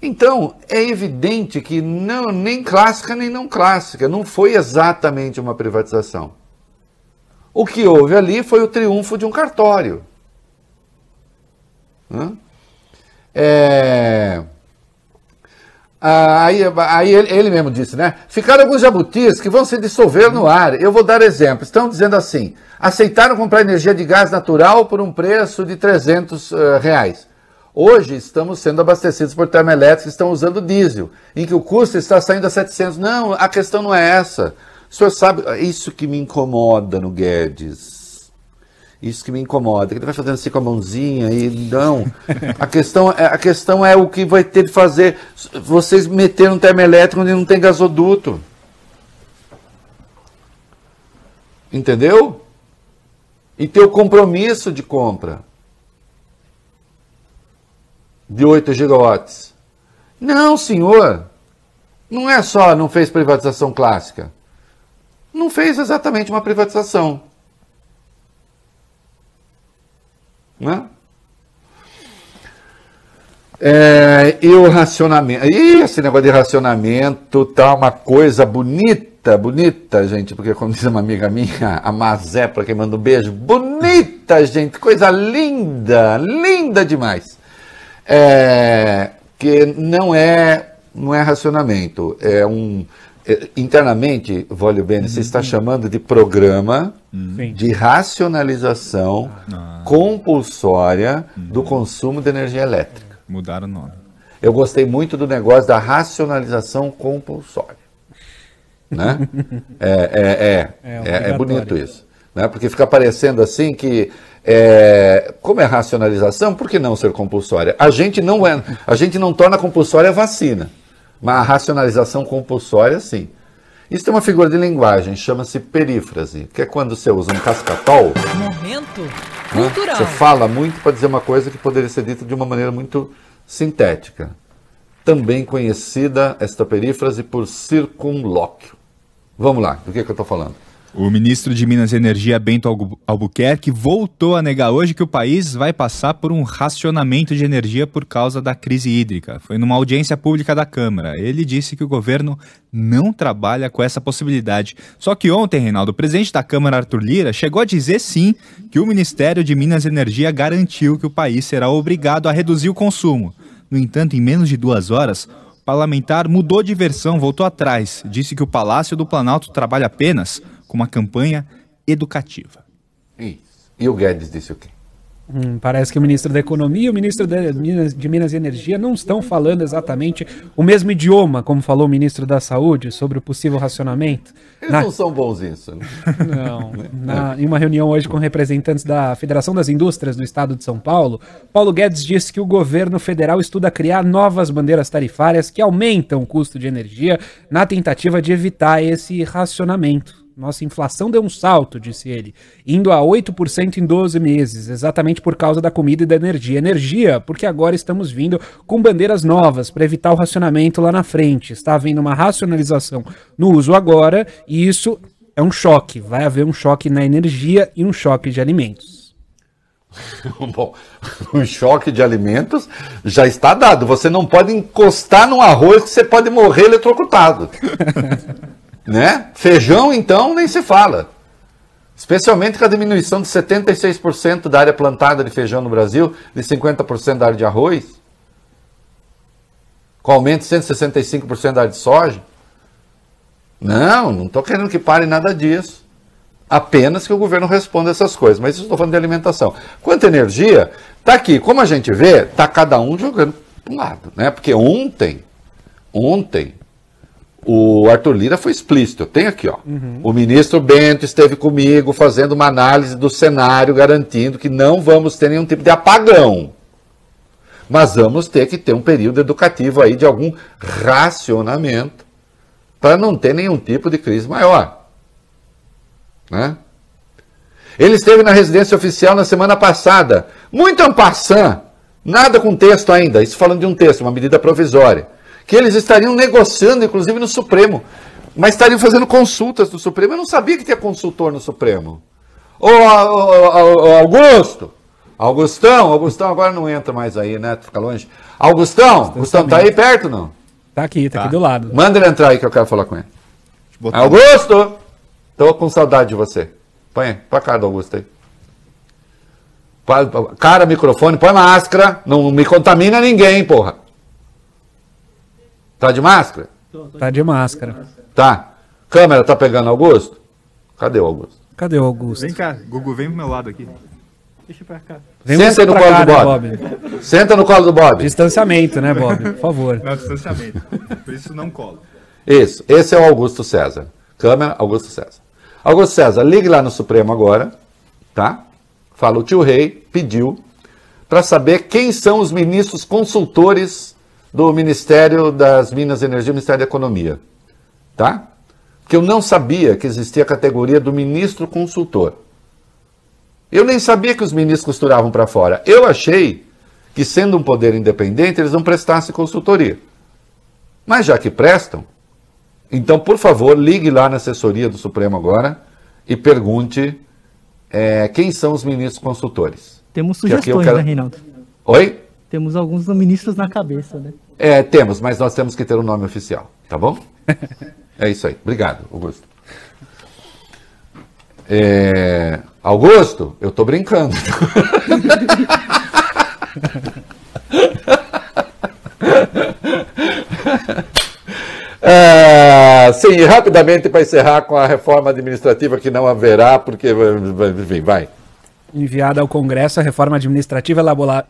Então, é evidente que não, nem clássica nem não clássica, não foi exatamente uma privatização. O que houve ali foi o triunfo de um cartório. Aí ele mesmo disse, né? Ficaram alguns jabutis que vão se dissolver no ar. Eu vou dar exemplo. Estão dizendo assim, aceitaram comprar energia de gás natural por um preço de R$300. Hoje estamos sendo abastecidos por termoelétricas que estão usando diesel, em que o custo está saindo a 700. Não, a questão não é essa. O senhor sabe, isso que me incomoda no Guedes, isso que me incomoda, que ele vai fazendo assim com a mãozinha e não, a questão é o que vai ter de fazer, vocês meteram um termoelétrico onde não tem gasoduto. Entendeu? E ter o compromisso de compra de 8 gigawatts. Não, senhor. Não é só não fez privatização clássica. Não fez exatamente uma privatização. Né? E o racionamento. Ih, esse negócio de racionamento tá uma coisa bonita, bonita, gente. Porque, como diz uma amiga minha, a Mazé, pra quem manda um beijo, bonita, gente, coisa linda, linda demais. Que não é racionamento, é um... internamente, Volio Bene, você está chamando de programa de racionalização compulsória do consumo de energia elétrica. Mudaram o nome. Eu gostei muito do negócio da racionalização compulsória. Né? É bonito isso. Né? Porque fica parecendo assim que... como é racionalização, por que não ser compulsória? A gente não torna compulsória a vacina, mas a racionalização compulsória, sim. Isso tem uma figura de linguagem, chama-se perífrase, que é quando você usa um cascatol. Momento cultural. Você fala muito para dizer uma coisa que poderia ser dita de uma maneira muito sintética. Também conhecida esta perífrase por circunlóquio. Vamos lá, do que eu estou falando? O ministro de Minas e Energia, Bento Albuquerque, voltou a negar hoje que o país vai passar por um racionamento de energia por causa da crise hídrica. Foi numa audiência pública da Câmara. Ele disse que o governo não trabalha com essa possibilidade. Só que ontem, Reinaldo, o presidente da Câmara, Arthur Lira, chegou a dizer sim que o Ministério de Minas e Energia garantiu que o país será obrigado a reduzir o consumo. No entanto, em menos de 2 horas... o parlamentar mudou de versão, voltou atrás. Disse que o Palácio do Planalto trabalha apenas com uma campanha educativa. Isso. E o Guedes disse o quê? Parece que o ministro da Economia e o ministro de Minas e Energia não estão falando exatamente o mesmo idioma, como falou o ministro da Saúde, sobre o possível racionamento. Eles não são bons nisso. Né? Não. Em uma reunião hoje com representantes da Federação das Indústrias do Estado de São Paulo, Paulo Guedes disse que o governo federal estuda criar novas bandeiras tarifárias que aumentam o custo de energia na tentativa de evitar esse racionamento. Nossa inflação deu um salto, disse ele, indo a 8% em 12 meses, exatamente por causa da comida e da energia. Energia, porque agora estamos vindo com bandeiras novas para evitar o racionamento lá na frente. Está havendo uma racionalização no uso agora e isso é um choque. Vai haver um choque na energia e um choque de alimentos. Bom, o choque de alimentos já está dado. Você não pode encostar num arroz que você pode morrer eletrocutado. Né? Feijão, então, nem se fala. Especialmente com a diminuição de 76% da área plantada de feijão no Brasil, de 50% da área de arroz, com aumento de 165% da área de soja. Não estou querendo que pare nada disso. Apenas que o governo responda essas coisas. Mas isso estou falando de alimentação. Quanto à energia, está aqui. Como a gente vê, está cada um jogando para um lado. Né? Porque ontem, o Arthur Lira foi explícito, eu tenho aqui, ó. O ministro Bento esteve comigo fazendo uma análise do cenário, garantindo que não vamos ter nenhum tipo de apagão. Mas vamos ter que ter um período educativo aí de algum racionamento para não ter nenhum tipo de crise maior. Né? Ele esteve na residência oficial na semana passada, muito en passant, nada com texto ainda, isso falando de um texto, uma medida provisória. Que eles estariam negociando, inclusive, no Supremo, mas estariam fazendo consultas no Supremo. Eu não sabia que tinha consultor no Supremo. Augustão agora não entra mais aí, né? Fica longe. Augustão, tá aí perto, não? Tá aqui do lado. Manda ele entrar aí que eu quero falar com ele. Augusto, tô com saudade de você. Põe pra cá do Augusto aí. Cara, microfone, põe máscara, não me contamina ninguém, porra. Tá de máscara? Tá de máscara. Tá. Câmera tá pegando Augusto? Cadê o Augusto? Vem cá, Gugu, vem pro meu lado aqui. Deixa pra cá. Senta no colo do Bob. Senta no colo do Bob. Distanciamento, né, Bob? Por favor. Não, distanciamento. Por isso não colo. Isso. Esse é o Augusto César. Câmera, Augusto César. Augusto César, ligue lá no Supremo agora, tá? Fala, o tio Rei pediu pra saber quem são os ministros consultores do Ministério das Minas e Energia, Ministério da Economia, tá? que eu não sabia que existia a categoria do ministro consultor. Eu nem sabia que os ministros costuravam para fora. Eu achei que, sendo um poder independente, eles não prestassem consultoria. Mas já que prestam, então, por favor, ligue lá na assessoria do Supremo agora e pergunte quem são os ministros consultores. Temos sugestões, né, Reinaldo? Oi? Temos alguns ministros na cabeça, né? Temos, mas nós temos que ter um nome oficial, tá bom? É isso aí. Obrigado, Augusto. Augusto, eu tô brincando. Sim, rapidamente para encerrar com a reforma administrativa que não haverá, porque, enfim, vai. Enviada ao Congresso, a reforma administrativa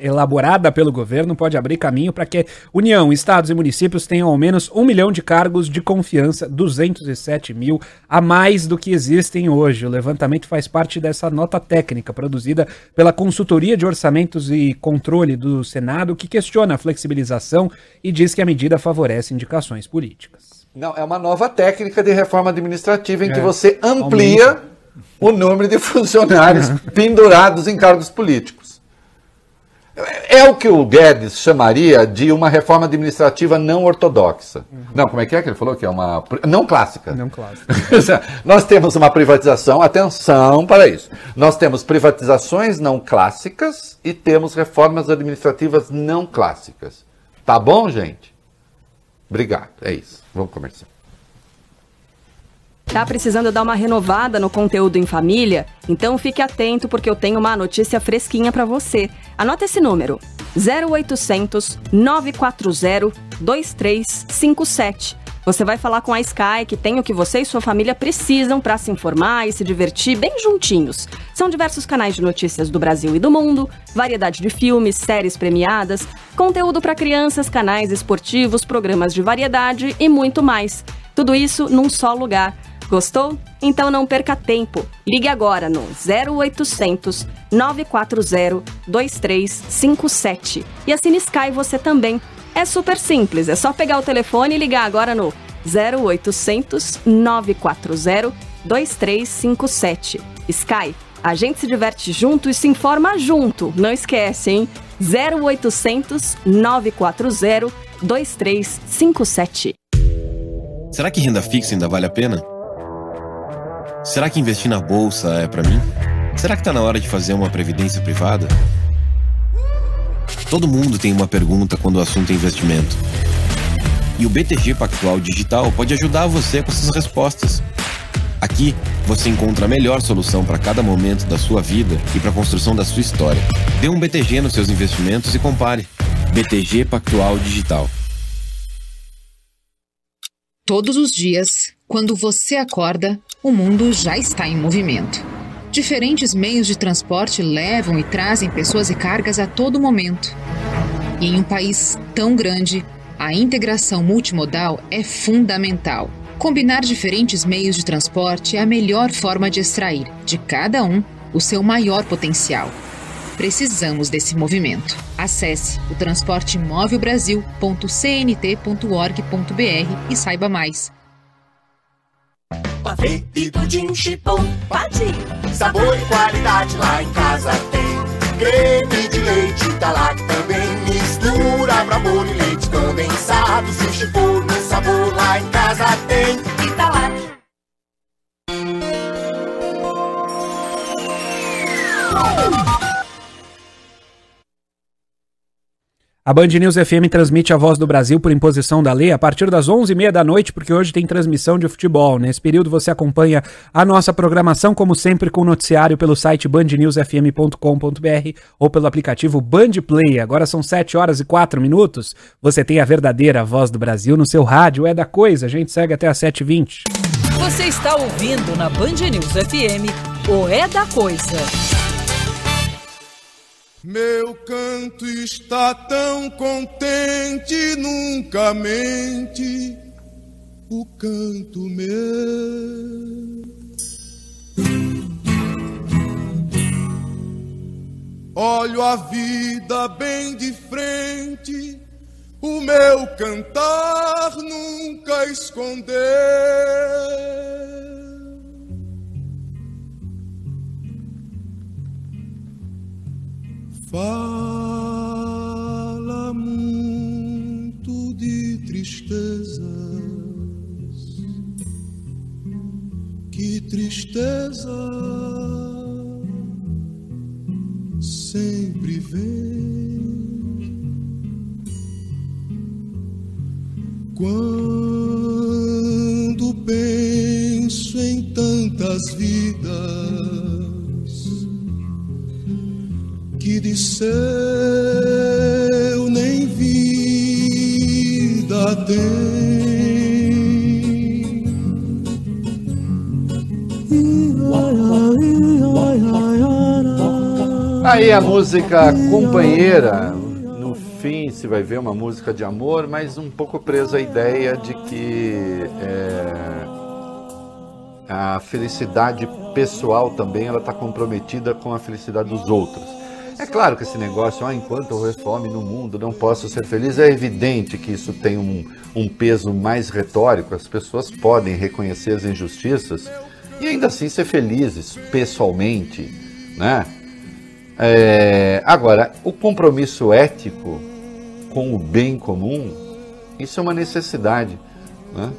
elaborada pelo governo pode abrir caminho para que União, Estados e municípios tenham ao menos 1 milhão de cargos de confiança, 207 mil a mais do que existem hoje. O levantamento faz parte dessa nota técnica produzida pela Consultoria de Orçamentos e Controle do Senado, que questiona a flexibilização e diz que a medida favorece indicações políticas. Não, é uma nova técnica de reforma administrativa em que você amplia... Aumenta o número de funcionários pendurados em cargos políticos. É o que o Guedes chamaria de uma reforma administrativa não ortodoxa. Uhum. Não, como é que ele falou? Que é uma... Não clássica. Não clássica. Nós temos uma privatização, atenção para isso. Nós temos privatizações não clássicas e temos reformas administrativas não clássicas. Tá bom, gente? Obrigado. É isso. Vamos começar. Tá precisando dar uma renovada no conteúdo em família? Então fique atento, porque eu tenho uma notícia fresquinha para você. Anota esse número: 0800 940 2357. Você vai falar com a Sky, que tem o que você e sua família precisam para se informar e se divertir bem juntinhos. São diversos canais de notícias do Brasil e do mundo, variedade de filmes, séries premiadas, conteúdo para crianças, canais esportivos, programas de variedade e muito mais. Tudo isso num só lugar. Gostou? Então não perca tempo. Ligue agora no 0800 940 2357. E assine Sky você também. É super simples, é só pegar o telefone e ligar agora no 0800 940 2357. Sky, a gente se diverte junto e se informa junto. Não esquece, hein? 0800 940 2357. Será que renda fixa ainda vale a pena? Será que investir na bolsa é pra mim? Será que tá na hora de fazer uma previdência privada? Todo mundo tem uma pergunta quando o assunto é investimento. E o BTG Pactual Digital pode ajudar você com essas respostas. Aqui você encontra a melhor solução para cada momento da sua vida e para a construção da sua história. Dê um BTG nos seus investimentos e compare. BTG Pactual Digital. Todos os dias, quando você acorda, o mundo já está em movimento. Diferentes meios de transporte levam e trazem pessoas e cargas a todo momento. E em um país tão grande, a integração multimodal é fundamental. Combinar diferentes meios de transporte é a melhor forma de extrair, de cada um, o seu maior potencial. Precisamos desse movimento. Acesse o transporteimovelbrasil.cnt.org.br e saiba mais. Pavê e pudim, chipom, pati. Sabor e qualidade lá em casa tem. Creme de leite da Lac também. Mistura bravura e leite condensado. Se chipom no sabor lá em casa tem. Italac. A Band News FM transmite a Voz do Brasil por imposição da lei a partir das 11h30 da noite, porque hoje tem transmissão de futebol. Nesse período você acompanha a nossa programação, como sempre, com o noticiário pelo site bandnewsfm.com.br ou pelo aplicativo Band Play. Agora são 7h04. Você tem a verdadeira Voz do Brasil no seu rádio. É da coisa, a gente segue até às 7h20. Você está ouvindo na Band News FM o É da Coisa. Meu canto está tão contente, nunca mente o canto meu. Olho a vida bem de frente, o meu cantar nunca esconder. Fala muito de tristezas, que tristeza sempre vem quando penso em tantas vidas que de céu nem vida tem. Aí a música Companheira. No fim se vai ver uma música de amor, mas um pouco preso à ideia de que a felicidade pessoal também ela está comprometida com a felicidade dos outros. É claro que esse negócio, enquanto houver fome no mundo, não posso ser feliz, é evidente que isso tem um peso mais retórico. As pessoas podem reconhecer as injustiças e ainda assim ser felizes pessoalmente, né? Agora, o compromisso ético com o bem comum, isso é uma necessidade, né?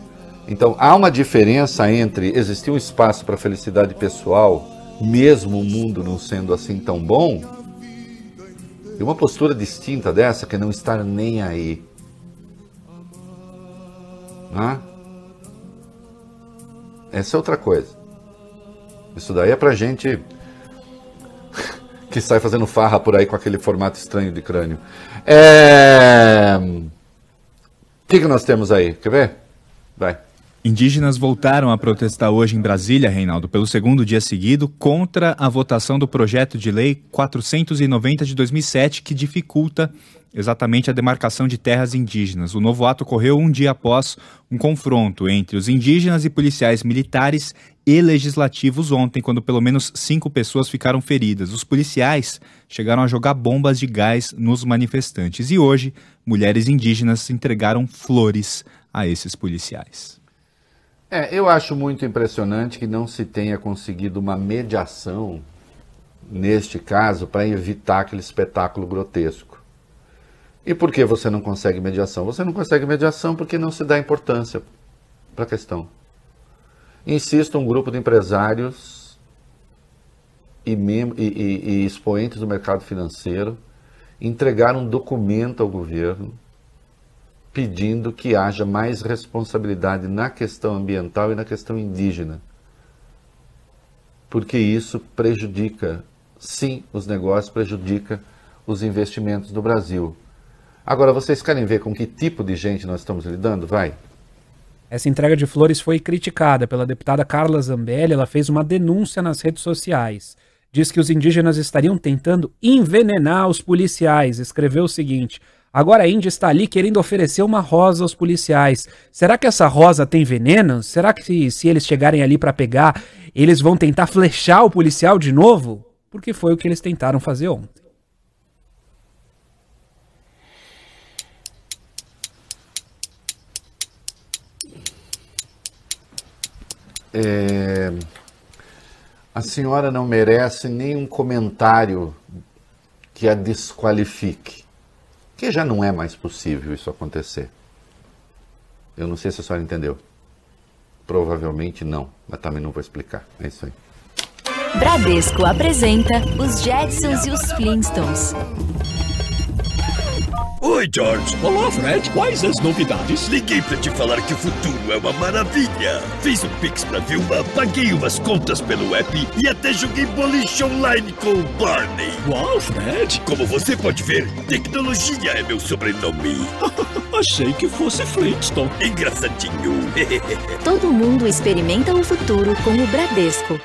Então, há uma diferença entre existir um espaço para a felicidade pessoal, mesmo o mundo não sendo assim tão bom, e uma postura distinta dessa, que é não estar nem aí. Né? Essa é outra coisa. Isso daí é pra gente que sai fazendo farra por aí com aquele formato estranho de crânio. O que nós temos aí? Quer ver? Vai. Indígenas voltaram a protestar hoje em Brasília, Reinaldo, pelo segundo dia seguido, contra a votação do projeto de lei 490 de 2007, que dificulta exatamente a demarcação de terras indígenas. O novo ato ocorreu um dia após um confronto entre os indígenas e policiais militares e legislativos ontem, quando pelo menos 5 pessoas ficaram feridas. Os policiais chegaram a jogar bombas de gás nos manifestantes. E hoje, mulheres indígenas entregaram flores a esses policiais. Eu acho muito impressionante que não se tenha conseguido uma mediação, neste caso, para evitar aquele espetáculo grotesco. E por que você não consegue mediação? Você não consegue mediação porque não se dá importância para a questão. Insisto, um grupo de empresários e expoentes do mercado financeiro entregaram um documento ao governo pedindo que haja mais responsabilidade na questão ambiental e na questão indígena. Porque isso prejudica, sim, os negócios, prejudica os investimentos do Brasil. Agora, vocês querem ver com que tipo de gente nós estamos lidando? Vai. Essa entrega de flores foi criticada pela deputada Carla Zambelli. Ela fez uma denúncia nas redes sociais. Diz que os indígenas estariam tentando envenenar os policiais. Escreveu o seguinte: agora a Índia está ali querendo oferecer uma rosa aos policiais. Será que essa rosa tem veneno? Será que se eles chegarem ali para pegar, eles vão tentar flechar o policial de novo? Porque foi o que eles tentaram fazer ontem. A senhora não merece nenhum comentário que a desqualifique. Que já não é mais possível isso acontecer. Eu não sei se a senhora entendeu. Provavelmente não, mas também não vou explicar. É isso aí. Bradesco apresenta os Jetsons e os Flintstones. Oi, George. Olá, Fred. Quais as novidades? Liguei pra te falar que o futuro é uma maravilha. Fiz um Pix pra Vilma, paguei umas contas pelo app e até joguei boliche online com o Barney. Uau, Fred. Como você pode ver, tecnologia é meu sobrenome. Achei que fosse Flintstone. Engraçadinho. Todo mundo experimenta o futuro com o Bradesco.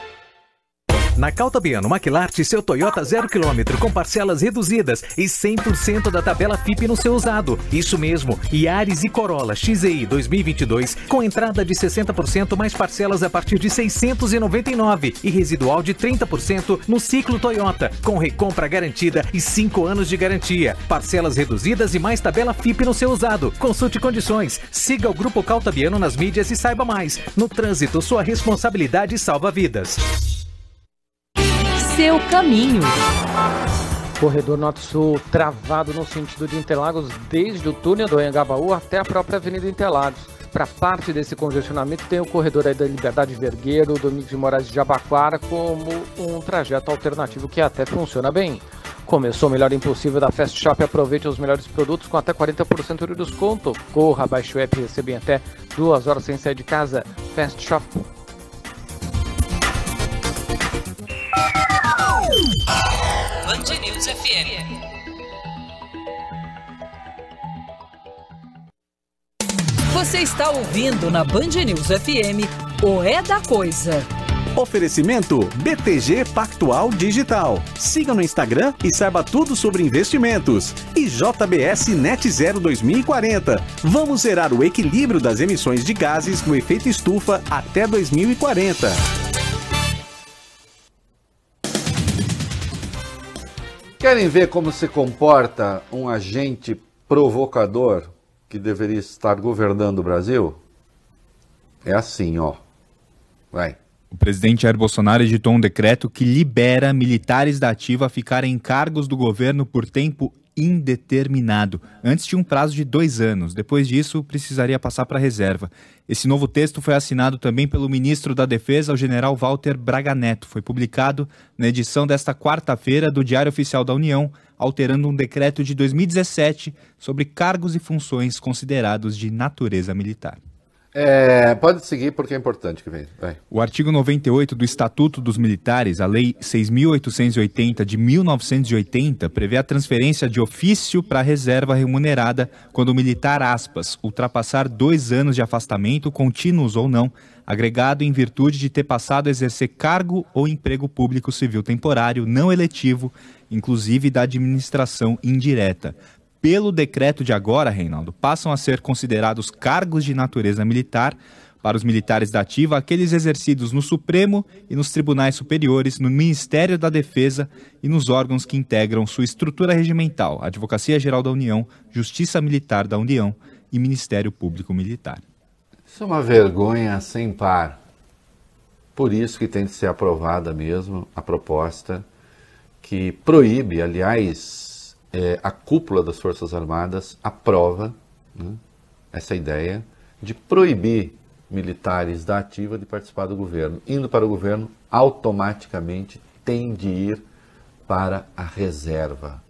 Na Caltabiano Maquilarte, seu Toyota 0 km com parcelas reduzidas e 100% da tabela Fipe no seu usado. Isso mesmo, Yaris e Corolla XEI 2022 com entrada de 60% mais parcelas a partir de R$ 699 e residual de 30% no ciclo Toyota, com recompra garantida e 5 anos de garantia. Parcelas reduzidas e mais tabela Fipe no seu usado. Consulte condições, siga o Grupo Caltabiano nas mídias e saiba mais. No trânsito, sua responsabilidade salva vidas. Seu caminho. Corredor Norte-Sul travado no sentido de Interlagos desde o túnel do Anhangabaú até a própria Avenida Interlagos. Para parte desse congestionamento tem o corredor aí da Liberdade Vergueiro, Domingos de Moraes de Jabaquara, como um trajeto alternativo que até funciona bem. Começou o melhor impossível da Fast Shop, aproveite os melhores produtos com até 40% de desconto. Corra, baixe o app e receba em até 2 horas sem sair de casa. Fast Shop. Band News FM. Você está ouvindo na Band News FM o É da Coisa. Oferecimento BTG Pactual Digital. Siga no Instagram e saiba tudo sobre investimentos. E JBS Net Zero 2040. Vamos zerar o equilíbrio das emissões de gases no efeito estufa até 2040. Querem ver como se comporta um agente provocador que deveria estar governando o Brasil? É assim, ó. Vai. O presidente Jair Bolsonaro editou um decreto que libera militares da ativa a ficarem em cargos do governo por tempo indeterminado. Antes tinha um prazo de 2 anos. Depois disso, precisaria passar para a reserva. Esse novo texto foi assinado também pelo ministro da Defesa, o general Walter Braga Neto. Foi publicado na edição desta quarta-feira do Diário Oficial da União, alterando um decreto de 2017 sobre cargos e funções considerados de natureza militar. Pode seguir porque é importante que vem. Vai. O artigo 98 do Estatuto dos Militares, a Lei 6.880 de 1980, prevê a transferência de ofício para a reserva remunerada quando o militar, aspas, ultrapassar 2 anos de afastamento, contínuos ou não, agregado em virtude de ter passado a exercer cargo ou emprego público civil temporário, não eletivo, inclusive da administração indireta. Pelo decreto de agora, Reinaldo, passam a ser considerados cargos de natureza militar para os militares da ativa aqueles exercidos no Supremo e nos tribunais superiores, no Ministério da Defesa e nos órgãos que integram sua estrutura regimental, Advocacia Geral da União, Justiça Militar da União e Ministério Público Militar. Isso é uma vergonha sem par. Por isso que tem de ser aprovada mesmo a proposta que proíbe, aliás, a cúpula das Forças Armadas aprova, né, essa ideia de proibir militares da ativa de participar do governo. Indo para o governo, automaticamente tem de ir para a reserva,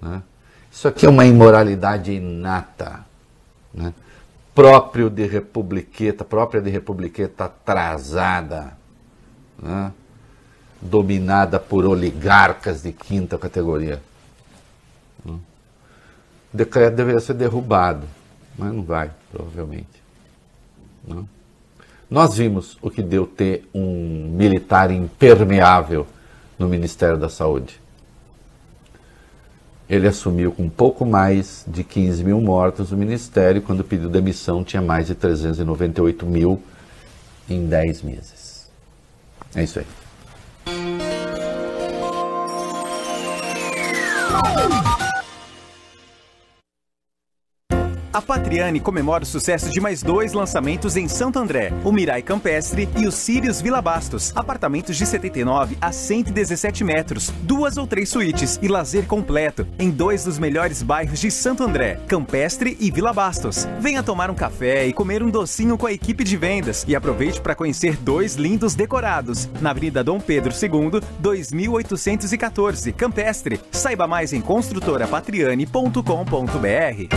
né? Isso aqui é uma imoralidade inata, né? Própria de republiqueta atrasada, né? Dominada por oligarcas de quinta categoria. O decreto deveria ser derrubado, mas não vai, provavelmente. Não. Nós vimos o que deu ter um militar impermeável no Ministério da Saúde. Ele assumiu com pouco mais de 15 mil mortos o Ministério, e quando pediu demissão tinha mais de 398 mil em 10 meses. É isso aí. A Patriane comemora o sucesso de mais 2 lançamentos em Santo André, o Mirai Campestre e o Sirius Vila Bastos, apartamentos de 79 a 117 metros, 2 ou 3 suítes e lazer completo, em 2 dos melhores bairros de Santo André, Campestre e Vila Bastos. Venha tomar um café e comer um docinho com a equipe de vendas e aproveite para conhecer 2 lindos decorados, na Avenida Dom Pedro II, 2814, Campestre. Saiba mais em construtorapatriane.com.br.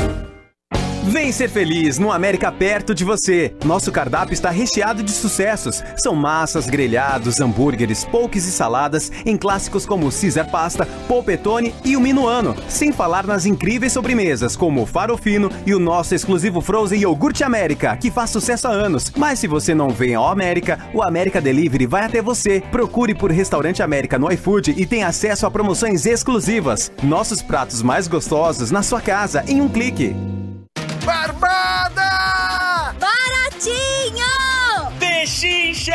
Vem ser feliz no América perto de você. Nosso cardápio está recheado de sucessos. São massas, grelhados, hambúrgueres, pokés e saladas em clássicos como Caesar Pasta, Polpettone e o Minuano. Sem falar nas incríveis sobremesas como o Farofino e o nosso exclusivo Frozen Iogurte América, que faz sucesso há anos. Mas se você não vem ao América, o América Delivery vai até você. Procure por Restaurante América no iFood e tem acesso a promoções exclusivas. Nossos pratos mais gostosos na sua casa em um clique. Barbada! Baratinho! Pechincha!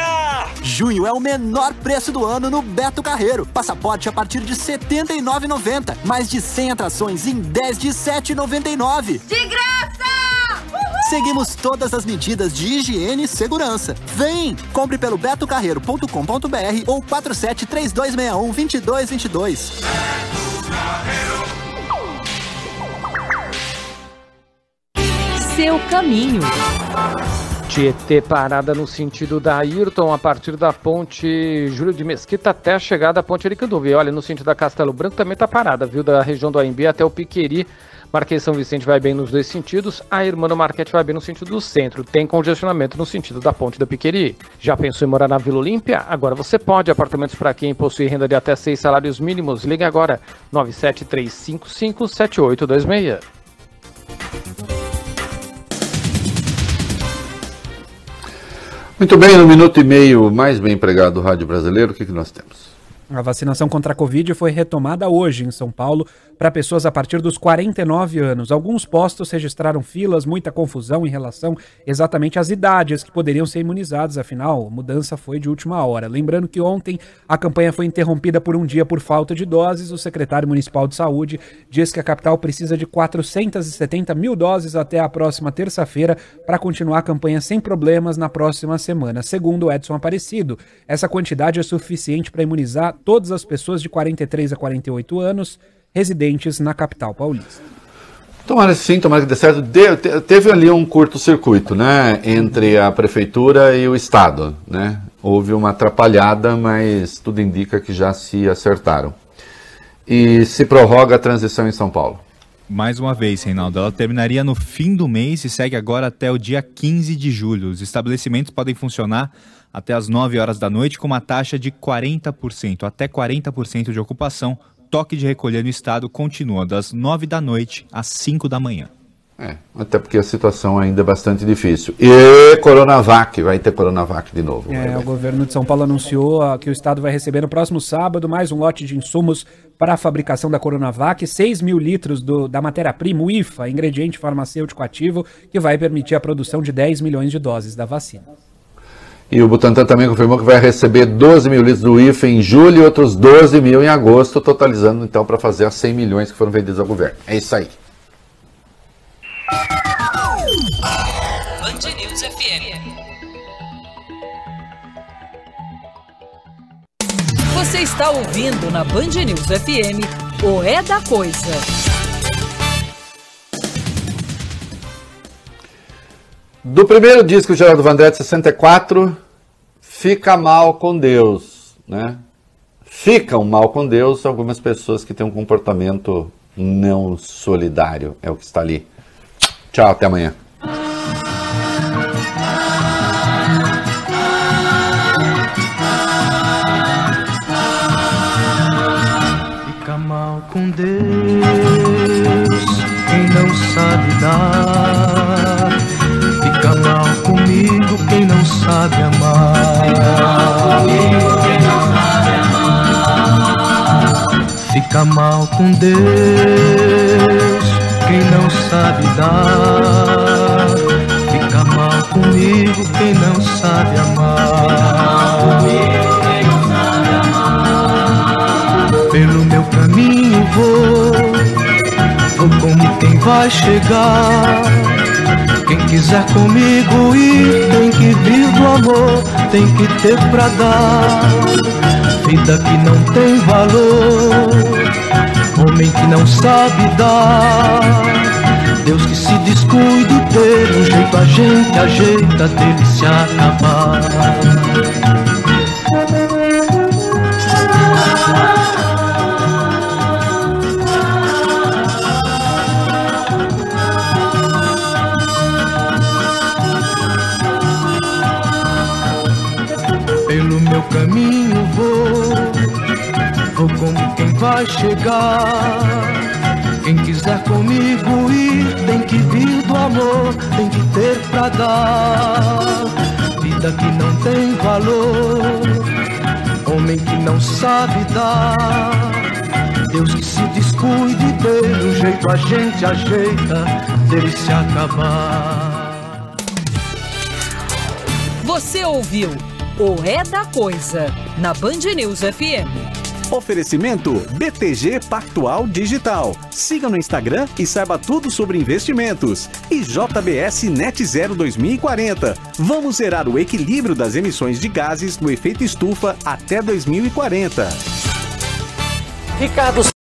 Junho é o menor preço do ano no Beto Carreiro. Passaporte a partir de R$ 79,90. Mais de 100 atrações em 10 de R$ 7,99. De graça! Uhul! Seguimos todas as medidas de higiene e segurança. Vem! Compre pelo betocarreiro.com.br ou 473261-2222. Beto Carreiro. Seu caminho. Tietê parada no sentido da Ayrton a partir da ponte Júlio de Mesquita até a chegada da ponte Aricanduva. E olha, no sentido da Castelo Branco também está parada, viu? Da região do Aimbi até o Piqueri. Marquês São Vicente vai bem nos dois sentidos. A Hermano Marquete vai bem no sentido do centro. Tem congestionamento no sentido da ponte da Piqueri. Já pensou em morar na Vila Olímpia? Agora você pode. Apartamentos para quem possui renda de até 6 salários mínimos. Ligue agora. 973557826. Muito bem, no minuto e meio mais bem empregado do Rádio Brasileiro, o que nós temos? A vacinação contra a Covid foi retomada hoje em São Paulo para pessoas a partir dos 49 anos. Alguns postos registraram filas, muita confusão em relação exatamente às idades que poderiam ser imunizados, afinal, a mudança foi de última hora. Lembrando que ontem a campanha foi interrompida por um dia por falta de doses. O secretário municipal de saúde diz que a capital precisa de 470 mil doses até a próxima terça-feira para continuar a campanha sem problemas na próxima semana. Segundo Edson Aparecido, essa quantidade é suficiente para imunizar todas as pessoas de 43 a 48 anos residentes na capital paulista. Tomara sim, tomara que dê certo. Teve ali um curto-circuito, né, entre a prefeitura e o Estado, né? Houve uma atrapalhada, mas tudo indica que já se acertaram. E se prorroga a transição em São Paulo. Mais uma vez, Reinaldo, ela terminaria no fim do mês e segue agora até o dia 15 de julho. Os estabelecimentos podem funcionar até as 9 horas da noite com uma taxa de 40%, até 40% de ocupação. Toque de recolher no estado continua das 9 da noite às 5 da manhã. Até porque a situação ainda é bastante difícil. E Coronavac, vai ter Coronavac de novo. O governo de São Paulo anunciou que o estado vai receber no próximo sábado mais um lote de insumos para a fabricação da Coronavac, 6 mil litros da matéria-prima, o IFA, ingrediente farmacêutico ativo, que vai permitir a produção de 10 milhões de doses da vacina. E o Butantan também confirmou que vai receber 12 mil litros do IFA em julho e outros 12 mil em agosto, totalizando então para fazer as 100 milhões que foram vendidos ao governo. É isso aí. Band News FM. Você está ouvindo na Band News FM o É da Coisa. Do primeiro disco Geraldo Vandré de 64, Fica Mal com Deus, né? Ficam mal com Deus algumas pessoas que têm um comportamento não solidário, é o que está ali. Tchau, até amanhã. Fica mal com Deus quem não sabe dar. Fica mal comigo quem não sabe amar. Fica mal comigo quem não sabe amar. Fica mal com Deus quem não sabe dar. Fica mal comigo quem não sabe amar. Fica mal comigo quem não sabe amar. Pelo meu caminho vou como quem vai chegar. Quem quiser comigo ir, tem que vir do amor, tem que ter pra dar. Vida que não tem valor, homem que não sabe dar. Deus que se descuida, pelo jeito a gente ajeita dele se acabar. caminho vou como quem vai chegar. Quem quiser comigo ir, tem que vir do amor, tem que ter pra dar. Vida que não tem valor, homem que não sabe dar. Deus que se descuide dele, o jeito a gente ajeita dele se acabar. Você ouviu o É da Coisa, na Band News FM. Oferecimento BTG Pactual Digital. Siga no Instagram e saiba tudo sobre investimentos. E JBS Net Zero 2040. Vamos zerar o equilíbrio das emissões de gases do efeito estufa até 2040. Ricardo